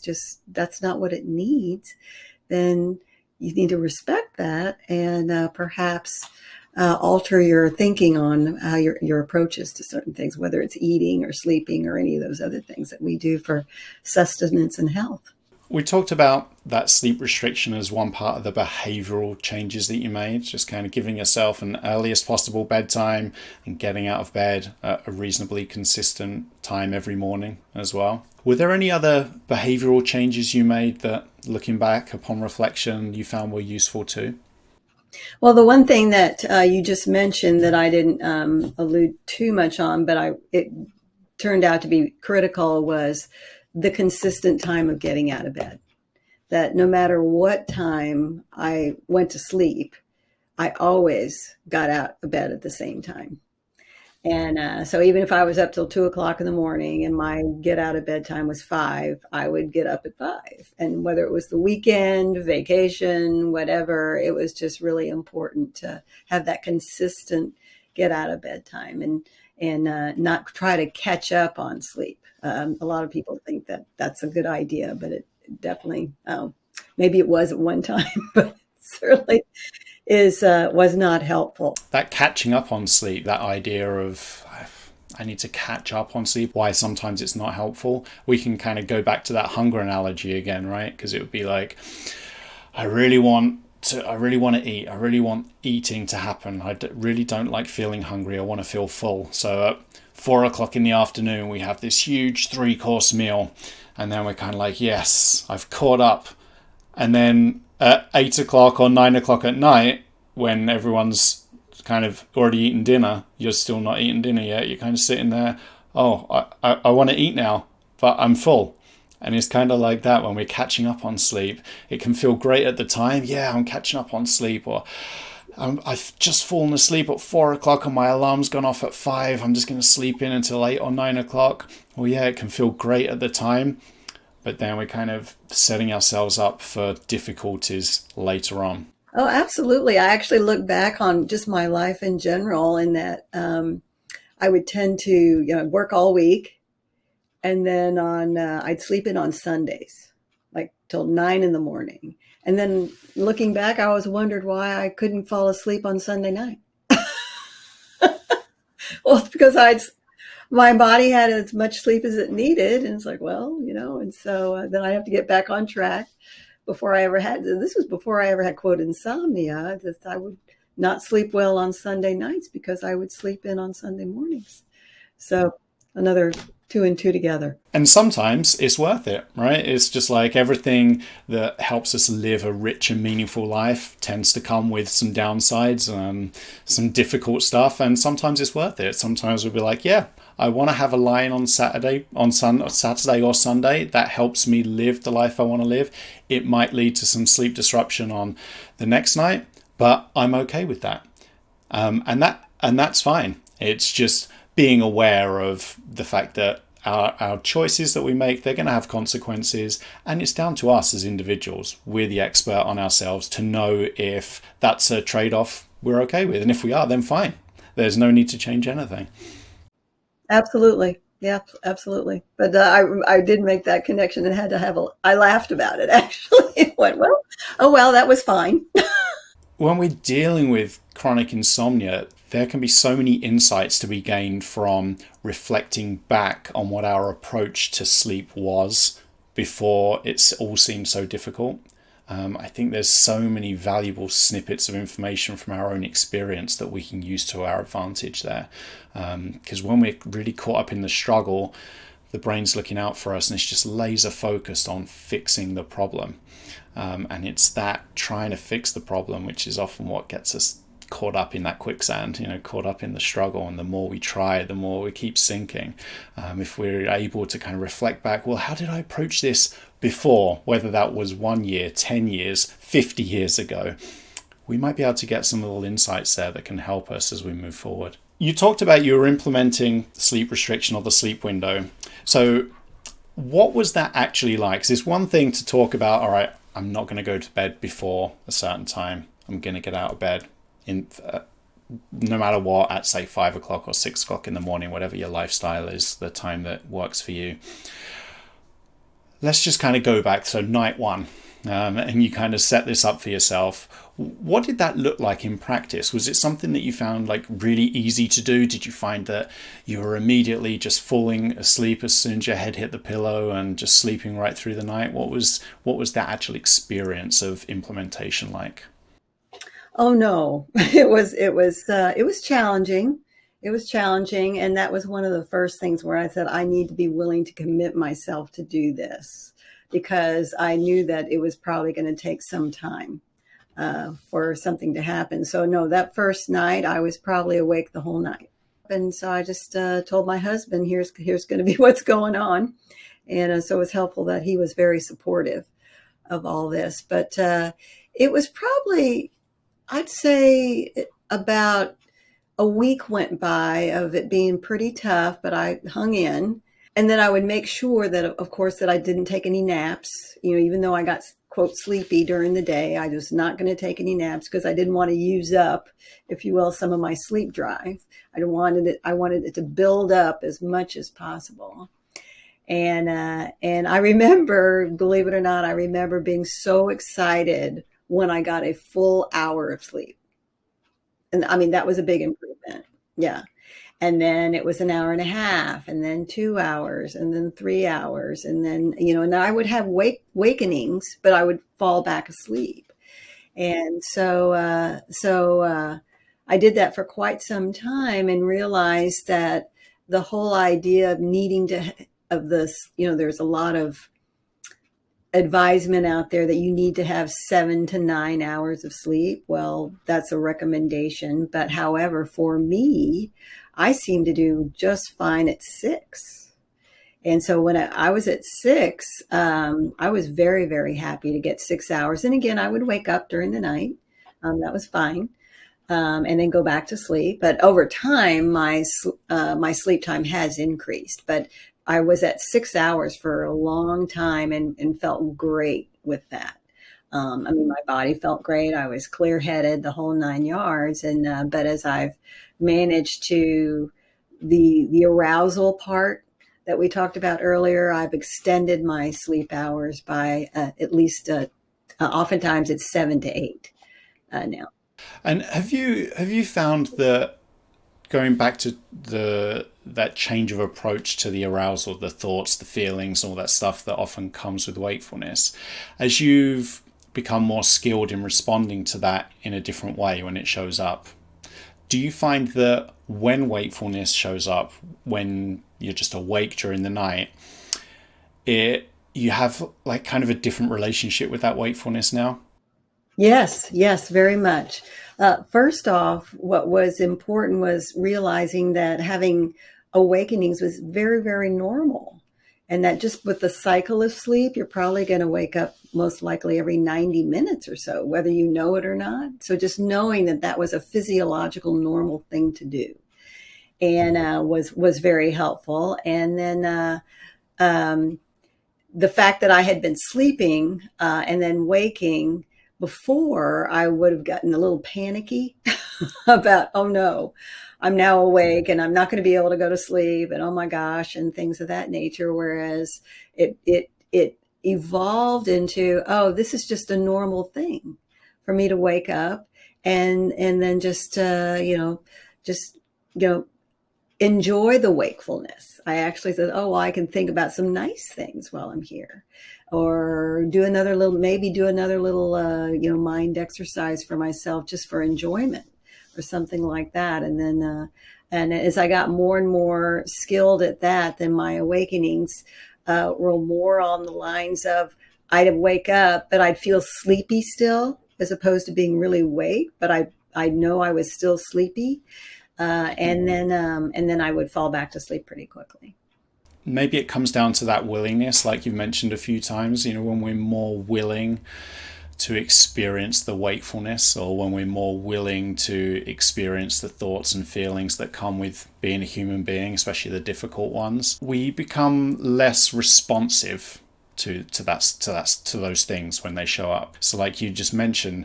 that's not what it needs, then you need to respect that and perhaps alter your thinking on how your approaches to certain things, whether it's eating or sleeping or any of those other things that we do for sustenance and health. We talked about that sleep restriction as one part of the behavioral changes that you made, just kind of giving yourself an earliest possible bedtime and getting out of bed at a reasonably consistent time every morning as well. Were there any other behavioral changes you made that, looking back upon reflection, you found were useful too? Well, the one thing that you just mentioned that I didn't allude too much on, but it turned out to be critical, was the consistent time of getting out of bed. That no matter what time I went to sleep, I always got out of bed at the same time. And so even if I was up till 2:00 in the morning and my get out of bed time was 5, I would get up at 5. And whether it was the weekend, vacation, whatever, it was just really important to have that consistent get out of bed time and not try to catch up on sleep. A lot of people think that that's a good idea, but it definitely, maybe it was at one time, but certainly was not helpful. That catching up on sleep, that idea of I need to catch up on sleep, why sometimes it's not helpful. We can kind of go back to that hunger analogy again, right? Because it would be like, I really want to eat. I really want eating to happen. I really don't like feeling hungry. I want to feel full. So at 4:00 in the afternoon, we have this huge 3-course meal. And then we're kind of like, yes, I've caught up. And then at 8:00 or 9:00 at night, when everyone's kind of already eaten dinner, you're still not eating dinner yet. You're kind of sitting there. Oh, I want to eat now, but I'm full. And it's kind of like that when we're catching up on sleep. It can feel great at the time. Yeah, I'm catching up on sleep. Or I've just fallen asleep at 4:00 and my alarm's gone off at 5. I'm just going to sleep in until 8 or 9 o'clock. Well, yeah, it can feel great at the time. But then we're kind of setting ourselves up for difficulties later on. Oh, absolutely. I actually look back on just my life in general in that I would tend to work all week. And then I'd sleep in on Sundays, like till 9 in the morning. And then looking back, I always wondered why I couldn't fall asleep on Sunday night. Well, it's because my body had as much sleep as it needed. And it's like, well, and so then I have to get back on track this was before I ever had, quote, insomnia, that I would not sleep well on Sunday nights because I would sleep in on Sunday mornings. So another Two and two together. And sometimes it's worth it, right? It's just like everything that helps us live a rich and meaningful life tends to come with some downsides, some difficult stuff. And sometimes it's worth it. Sometimes we'll be like, yeah, I want to have a lion on Saturday or Sunday. That helps me live the life I want to live. It might lead to some sleep disruption on the next night, but I'm okay with that. And that's fine. It's just being aware of the fact that our choices that we make, they're going to have consequences, and it's down to us as individuals. We're the expert on ourselves to know if that's a trade-off we're okay with. And if we are, then fine. There's no need to change anything. Absolutely. Yeah, absolutely. But I did make that connection and had to I laughed about it, actually. It went, well, oh, well, that was fine. When we're dealing with chronic insomnia, there can be so many insights to be gained from reflecting back on what our approach to sleep was before it all seemed so difficult. I think there's so many valuable snippets of information from our own experience that we can use to our advantage there. Because when we're really caught up in the struggle, the brain's looking out for us and it's just laser focused on fixing the problem. And it's that trying to fix the problem, which is often what gets us caught up in that quicksand, caught up in the struggle. And the more we try, the more we keep sinking. If we're able to kind of reflect back, well, how did I approach this before, whether that was 1 year, 10 years, 50 years ago, we might be able to get some little insights there that can help us as we move forward. You talked about you were implementing sleep restriction or the sleep window. So what was that actually like? Because it's one thing to talk about, all right, I'm not going to go to bed before a certain time. I'm going to get out of bed no matter what, at say 5 o'clock or 6 o'clock in the morning, whatever your lifestyle is, the time that works for you. Let's just kind of go back. So night one, and you kind of set this up for yourself. What did that look like in practice? Was it something that you found like really easy to do? Did you find that you were immediately just falling asleep as soon as your head hit the pillow and just sleeping right through the night? What was that actual experience of implementation like? Oh no, it was challenging. It was challenging. And that was one of the first things where I said, I need to be willing to commit myself to do this, because I knew that it was probably going to take some time for something to happen. So no, that first night I was probably awake the whole night. And so I just told my husband, here's going to be what's going on. And so it was helpful that he was very supportive of all this, but it was probably, I'd say about a week went by of it being pretty tough, but I hung in. And then I would make sure that, of course, that I didn't take any naps. Even though I got, quote, sleepy during the day, I was not going to take any naps because I didn't want to use up, if you will, some of my sleep drive. I wanted it to build up as much as possible. And I remember, believe it or not, I remember being so excited when I got a full hour of sleep. And I mean, that was a big improvement. Yeah. And then it was an hour and a half, and then 2 hours, and then 3 hours. And then, and I would have wakenings, but I would fall back asleep. And so I did that for quite some time and realized that the whole idea of there's a lot of advisement out there that you need to have 7 to 9 hours of sleep. Well, that's a recommendation. But however, for me, I seem to do just fine at 6. And so when I was at 6, I was very, very happy to get 6 hours. And again, I would wake up during the night. That was fine. And then go back to sleep. But over time, my sleep time has increased. But I was at 6 hours for a long time and felt great with that. My body felt great. I was clear-headed, the whole 9 yards. And but as I've managed to the arousal part that we talked about earlier, I've extended my sleep hours by at least oftentimes it's 7 to 8 now. And have you found that going back to that change of approach to the arousal, the thoughts, the feelings, all that stuff that often comes with wakefulness, as you've become more skilled in responding to that in a different way when it shows up, do you find that when wakefulness shows up, when you're just awake during the night, you have like kind of a different relationship with that wakefulness now? Yes, very much. First off, what was important was realizing that having awakenings was very, very normal. And that just with the cycle of sleep, you're probably going to wake up most likely every 90 minutes or so, whether you know it or not. So just knowing that that was a physiological, normal thing to do, and was very helpful. And then the fact that I had been sleeping and then waking before, I would have gotten a little panicky about, oh no, I'm now awake and I'm not going to be able to go to sleep, and oh my gosh, and things of that nature. Whereas it evolved into, oh, this is just a normal thing for me to wake up and then just enjoy the wakefulness. I actually said, oh, well, I can think about some nice things while I'm here, or do another little mind exercise for myself just for enjoyment or something like that. And then, and as I got more and more skilled at that, then my awakenings were more on the lines of, I'd wake up, but I'd feel sleepy still, as opposed to being really awake, but I know I was still sleepy. And then I would fall back to sleep pretty quickly. Maybe it comes down to that willingness, like you've mentioned a few times, when we're more willing to experience the wakefulness, or when we're more willing to experience the thoughts and feelings that come with being a human being, especially the difficult ones, we become less responsive to those things when they show up. So like you just mentioned,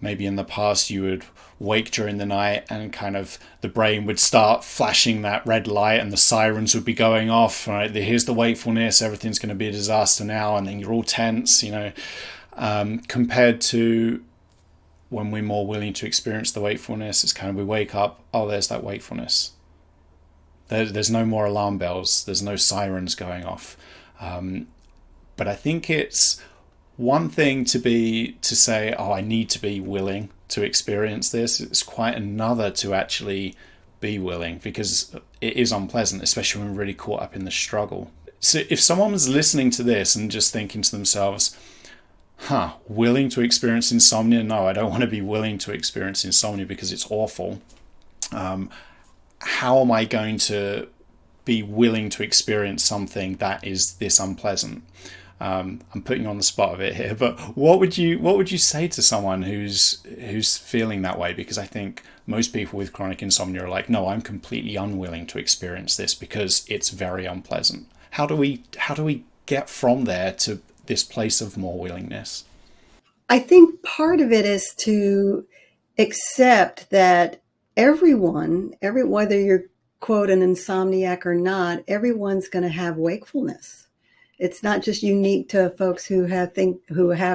maybe in the past you would wake during the night and kind of the brain would start flashing that red light and the sirens would be going off, right? Here's the wakefulness, everything's going to be a disaster now, and then you're all tense, compared to when we're more willing to experience the wakefulness. It's kind of, we wake up, oh, there's that wakefulness. There's no more alarm bells. There's no sirens going off. But I think it's one thing to say, oh, I need to be willing to experience this. It's quite another to actually be willing, because it is unpleasant, especially when we're really caught up in the struggle. So if someone was listening to this and just thinking to themselves, willing to experience insomnia? No, I don't want to be willing to experience insomnia because it's awful. How am I going to be willing to experience something that is this unpleasant? I'm putting you on the spot a bit here, but what would you say to someone who's feeling that way? Because I think most people with chronic insomnia are like, no, I'm completely unwilling to experience this because it's very unpleasant. How do we get from there to this place of more willingness? I think part of it is to accept that everyone, whether you're quote an insomniac or not, everyone's going to have wakefulness. It's not just unique to folks who have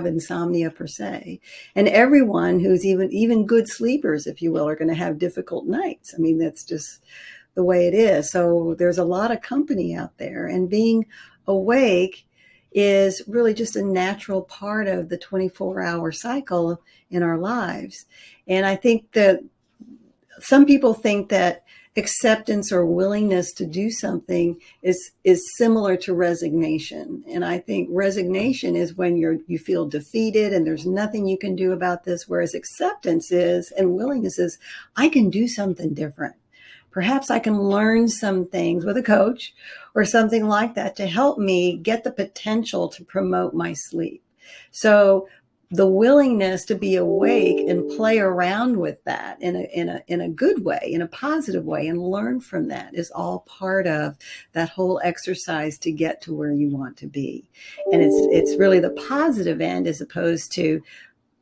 insomnia per se, and everyone who's even good sleepers, if you will, are going to have difficult nights. I mean, that's just the way it is. So there's a lot of company out there, and being awake is really just a natural part of the 24-hour cycle in our lives. And I think that some people think that acceptance or willingness to do something is similar to resignation. And I think resignation is when you feel defeated and there's nothing you can do about this, whereas acceptance is, and willingness is, I can do something different. Perhaps I can learn some things with a coach or something like that to help me get the potential to promote my sleep. So the willingness to be awake and play around with that in a good way, in a positive way, and learn from that is all part of that whole exercise to get to where you want to be. And it's really the positive end, as opposed to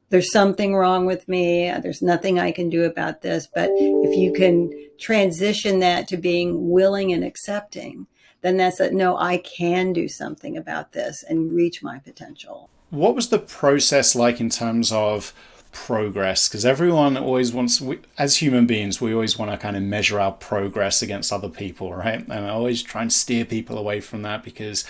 there's something wrong with me, there's nothing I can do about this. But if you can transition that to being willing and accepting, then that's that, no, I can do something about this and reach my potential. What was the process like in terms of progress? Because everyone always wants, as human beings, we always want to kind of measure our progress against other people, right? And I always try and steer people away from that because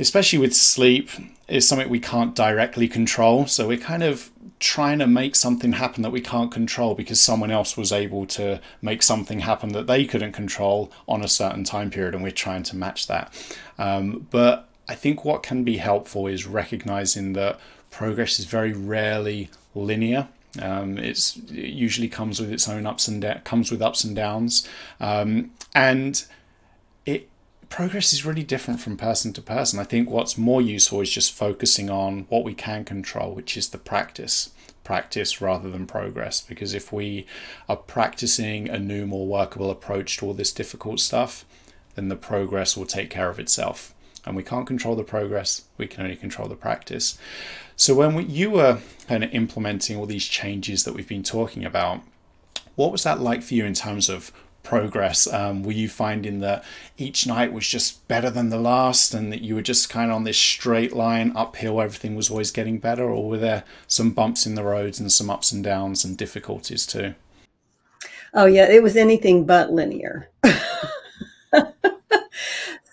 especially with sleep, is something we can't directly control. So we're kind of trying to make something happen that we can't control because someone else was able to make something happen that they couldn't control on a certain time period, and we're trying to match that. But I think what can be helpful is recognizing that progress is very rarely linear. It usually comes with its own ups and downs, and progress is really different from person to person. I think what's more useful is just focusing on what we can control, which is the practice rather than progress. Because if we are practicing a new, more workable approach to all this difficult stuff, then the progress will take care of itself. And we can't control the progress, we can only control the practice. So when you were kind of implementing all these changes that we've been talking about, what was that like for you in terms of progress? Were you finding that each night was just better than the last, and that you were just kind of on this straight line uphill, everything was always getting better, or were there some bumps in the roads and some ups and downs and difficulties too? Oh yeah, it was anything but linear.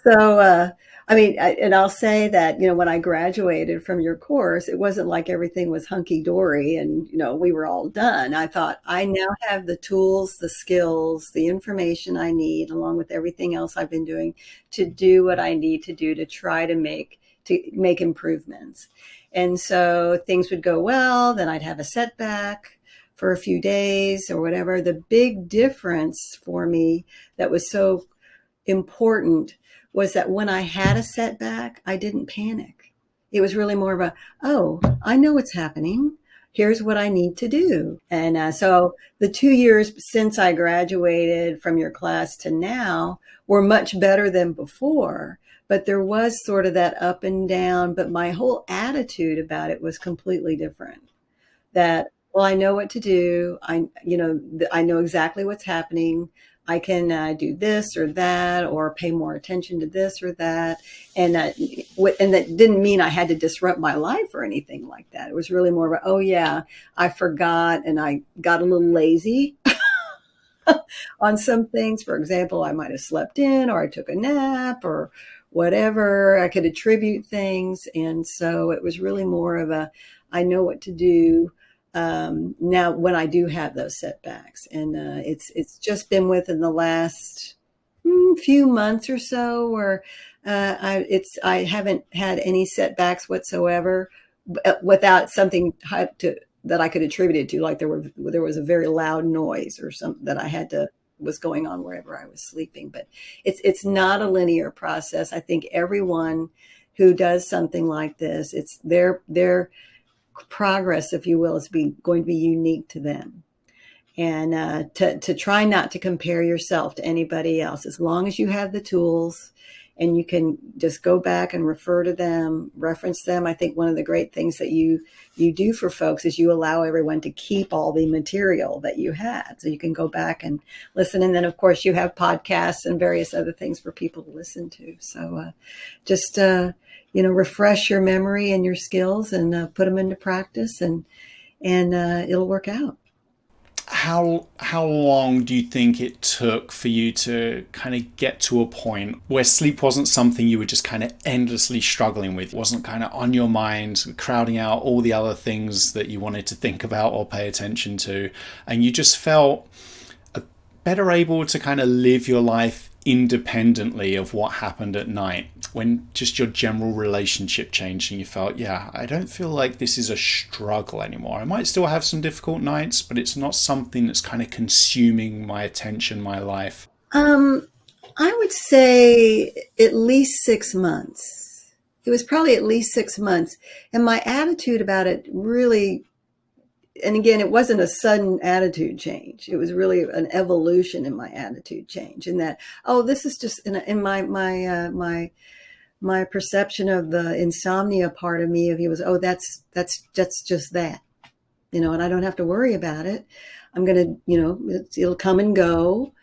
So, and I'll say that, when I graduated from your course, it wasn't like everything was hunky-dory and, we were all done. I thought, I now have the tools, the skills, the information I need, along with everything else I've been doing, to do what I need to do to try to make improvements. And so things would go well, then I'd have a setback for a few days or whatever. The big difference for me that was so important was that when I had a setback, I didn't panic. It was really more about, oh, I know what's happening. Here's what I need to do. And so the 2 years since I graduated from your class to now were much better than before, but there was sort of that up and down, but my whole attitude about it was completely different. That, well, I know what to do. I know exactly what's happening. I can do this or that, or pay more attention to this or that. And that didn't mean I had to disrupt my life or anything like that. It was really more about, oh yeah, I forgot and I got a little lazy on some things. For example, I might've slept in, or I took a nap, or whatever. I could attribute things. And so it was really more of a, I know what to do now when I do have those setbacks. And it's just been within the last few months or so where I haven't had any setbacks whatsoever without something that I could attribute it to, like there was a very loud noise or something that I was going on wherever I was sleeping. But it's not a linear process. I think everyone who does something like this, it's their progress, if you will, is going to be unique to them. And to try not to compare yourself to anybody else. As long as you have the tools and you can just go back and refer to them, reference them. I think one of the great things that you do for folks is you allow everyone to keep all the material that you had. So you can go back and listen. And then of course you have podcasts and various other things for people to listen to. So refresh your memory and your skills and put them into practice and it'll work out. How long do you think it took for you to kind of get to a point where sleep wasn't something you were just kind of endlessly struggling with? It wasn't kind of on your mind, crowding out all the other things that you wanted to think about or pay attention to, and you just felt better able to kind of live your life independently of what happened at night, when just your general relationship changed and you felt, yeah, I don't feel like this is a struggle anymore. I might still have some difficult nights, but it's not something that's kind of consuming my attention, my life. I would say at least 6 months. It was probably at least 6 months. And my attitude about it really, and again, it wasn't a sudden attitude change. It was really an evolution in my attitude change, in that, oh, this is just in my perception of the insomnia part of me, of it was, oh, that's just that, and I don't have to worry about it. I'm gonna, it'll come and go.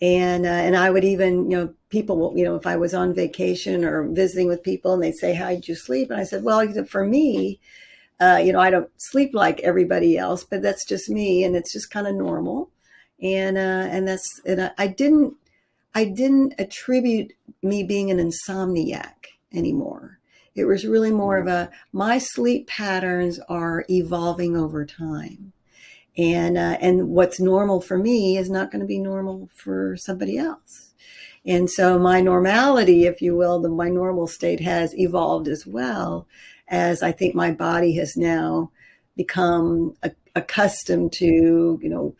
And I would even, people will, if I was on vacation or visiting with people and they'd say, how did you sleep? And I said, well, for me, I don't sleep like everybody else, but that's just me, and it's just kind of normal. And I didn't attribute me being an insomniac anymore. It was really more of a, my sleep patterns are evolving over time. And what's normal for me is not going to be normal for somebody else. And so my normality, if you will, my normal state has evolved as well, as I think my body has now become accustomed to, you know,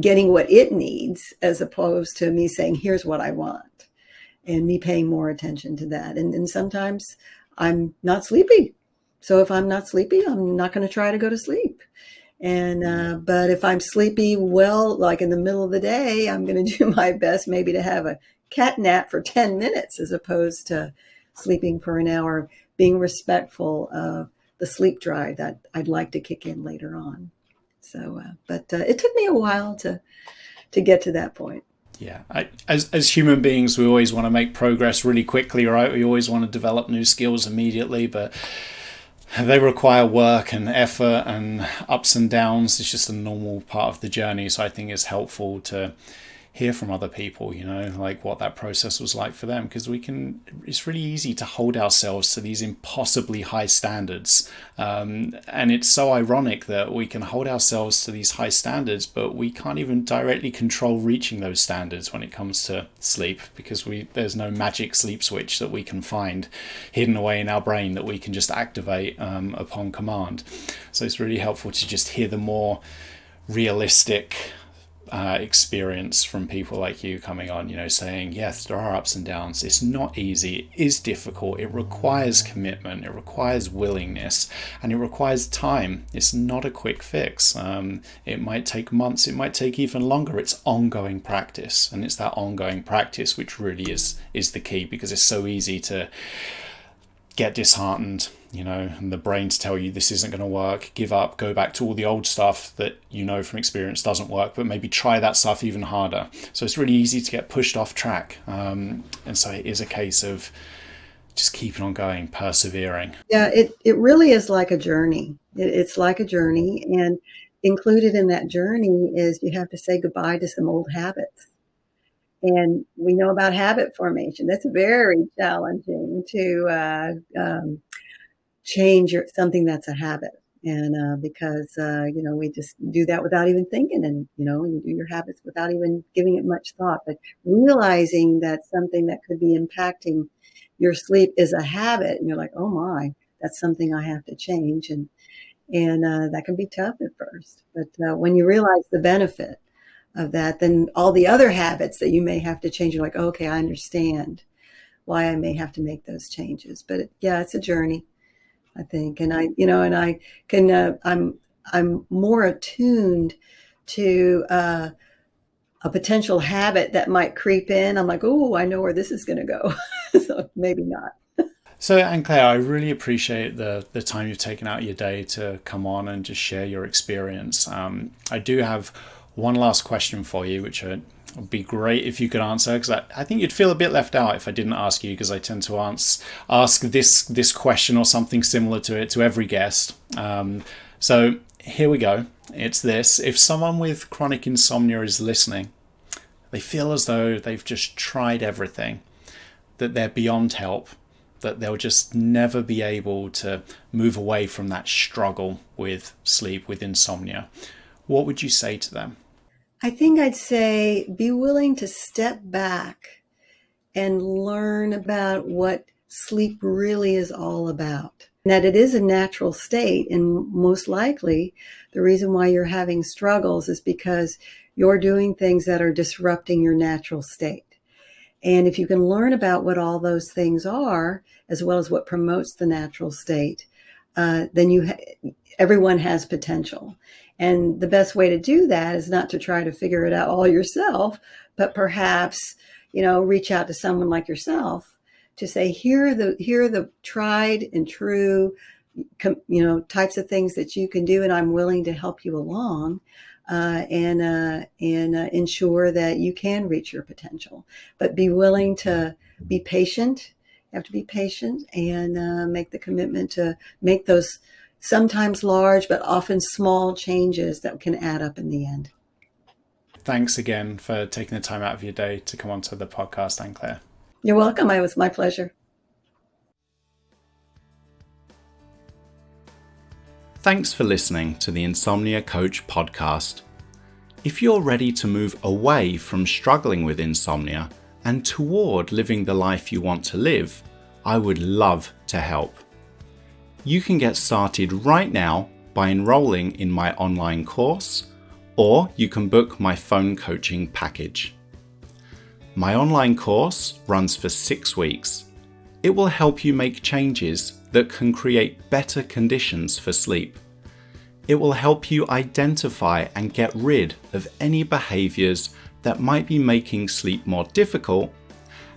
getting what it needs, as opposed to me saying, here's what I want, and me paying more attention to that. And sometimes I'm not sleepy. So if I'm not sleepy, I'm not going to try to go to sleep. But if I'm sleepy, well, like in the middle of the day, I'm going to do my best maybe to have a cat nap for 10 minutes as opposed to sleeping for an hour, being respectful of the sleep drive that I'd like to kick in later on. So, but it took me a while to get to that point. Yeah. As human beings, we always want to make progress really quickly, right? We always want to develop new skills immediately, but they require work and effort and ups and downs. It's just a normal part of the journey. So I think it's helpful to hear from other people, you know, like what that process was like for them, because it's really easy to hold ourselves to these impossibly high standards. And it's so ironic that we can hold ourselves to these high standards, but we can't even directly control reaching those standards when it comes to sleep, because there's no magic sleep switch that we can find hidden away in our brain that we can just activate upon command. So it's really helpful to just hear the more realistic experience from people like you coming on, you know, saying, yes, there are ups and downs. It's not easy. It is difficult. It requires commitment. It requires willingness, and it requires time. It's not a quick fix. It might take months. It might take even longer. It's ongoing practice. And it's that ongoing practice which really is the key, because it's so easy to get disheartened, you know, and the brain to tell you this isn't going to work, give up, go back to all the old stuff that you know from experience doesn't work, but maybe try that stuff even harder. So it's really easy to get pushed off track. And so it is a case of just keeping on going, persevering. Yeah, it really is like a journey. It's like a journey. And included in that journey is you have to say goodbye to some old habits. And we know about habit formation. That's very challenging to change something that's a habit. And because, you know, we just do that without even thinking. And, you know, you do your habits without even giving it much thought. But realizing that something that could be impacting your sleep is a habit, and you're like, oh, my, that's something I have to change. And that can be tough at first. But when you realize the benefit of that, then all the other habits that you may have to change, you're like, oh, okay, I understand why I may have to make those changes. But it's a journey, I think. And I'm more attuned to a potential habit that might creep in. I'm like, oh, I know where this is going to go. So maybe not. So, Anne-Claire, I really appreciate the time you've taken out of your day to come on and just share your experience. I do have one last question for you, which would be great if you could answer, because I think you'd feel a bit left out if I didn't ask you, because I tend to ask this question or something similar to it to every guest. So here we go. It's this. If someone with chronic insomnia is listening, they feel as though they've just tried everything, that they're beyond help, that they'll just never be able to move away from that struggle with sleep, with insomnia. What would you say to them? I think I'd say be willing to step back and learn about what sleep really is all about. And that it is a natural state, and most likely the reason why you're having struggles is because you're doing things that are disrupting your natural state. And if you can learn about what all those things are, as well as what promotes the natural state, then everyone has potential. And the best way to do that is not to try to figure it out all yourself, but perhaps, you know, reach out to someone like yourself to say, here are the tried and true, you know, types of things that you can do, and I'm willing to help you along and ensure that you can reach your potential. But be willing to be patient. You have to be patient and make the commitment to make those sometimes large, but often small changes that can add up in the end. Thanks again for taking the time out of your day to come onto the podcast, Anne-Claire. You're welcome. It was my pleasure. Thanks for listening to the Insomnia Coach podcast. If you're ready to move away from struggling with insomnia and toward living the life you want to live, I would love to help. You can get started right now by enrolling in my online course, or you can book my phone coaching package. My online course runs for 6 weeks. It will help you make changes that can create better conditions for sleep. It will help you identify and get rid of any behaviors that might be making sleep more difficult,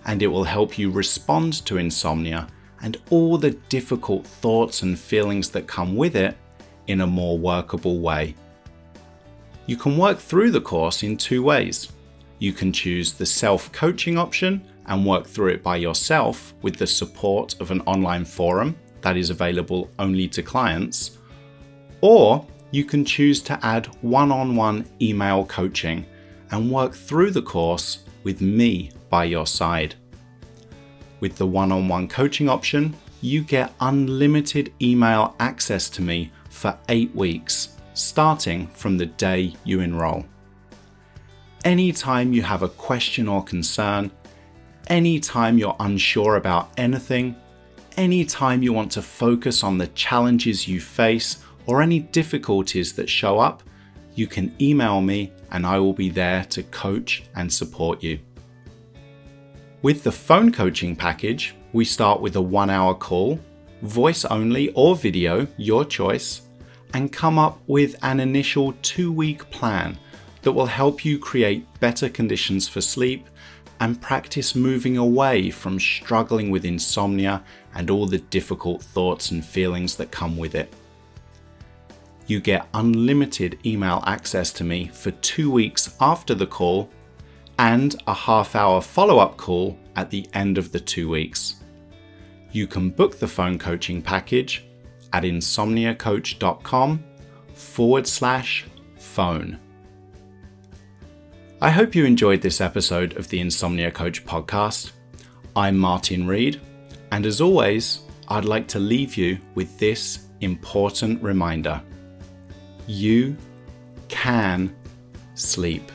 and it will help you respond to insomnia and all the difficult thoughts and feelings that come with it in a more workable way. You can work through the course in 2 ways. You can choose the self-coaching option and work through it by yourself with the support of an online forum that is available only to clients, or you can choose to add one-on-one email coaching and work through the course with me by your side. With the one-on-one coaching option, you get unlimited email access to me for 8 weeks, starting from the day you enroll. Anytime you have a question or concern, anytime you're unsure about anything, anytime you want to focus on the challenges you face or any difficulties that show up, you can email me and I will be there to coach and support you. With the phone coaching package, we start with a 1-hour call, voice only or video, your choice, and come up with an initial 2-week plan that will help you create better conditions for sleep and practice moving away from struggling with insomnia and all the difficult thoughts and feelings that come with it. You get unlimited email access to me for 2 weeks after the call and a half-hour follow-up call at the end of the 2 weeks. You can book the phone coaching package at insomniacoach.com/phone. I hope you enjoyed this episode of the Insomnia Coach podcast. I'm Martin Reed, and as always, I'd like to leave you with this important reminder. You can sleep.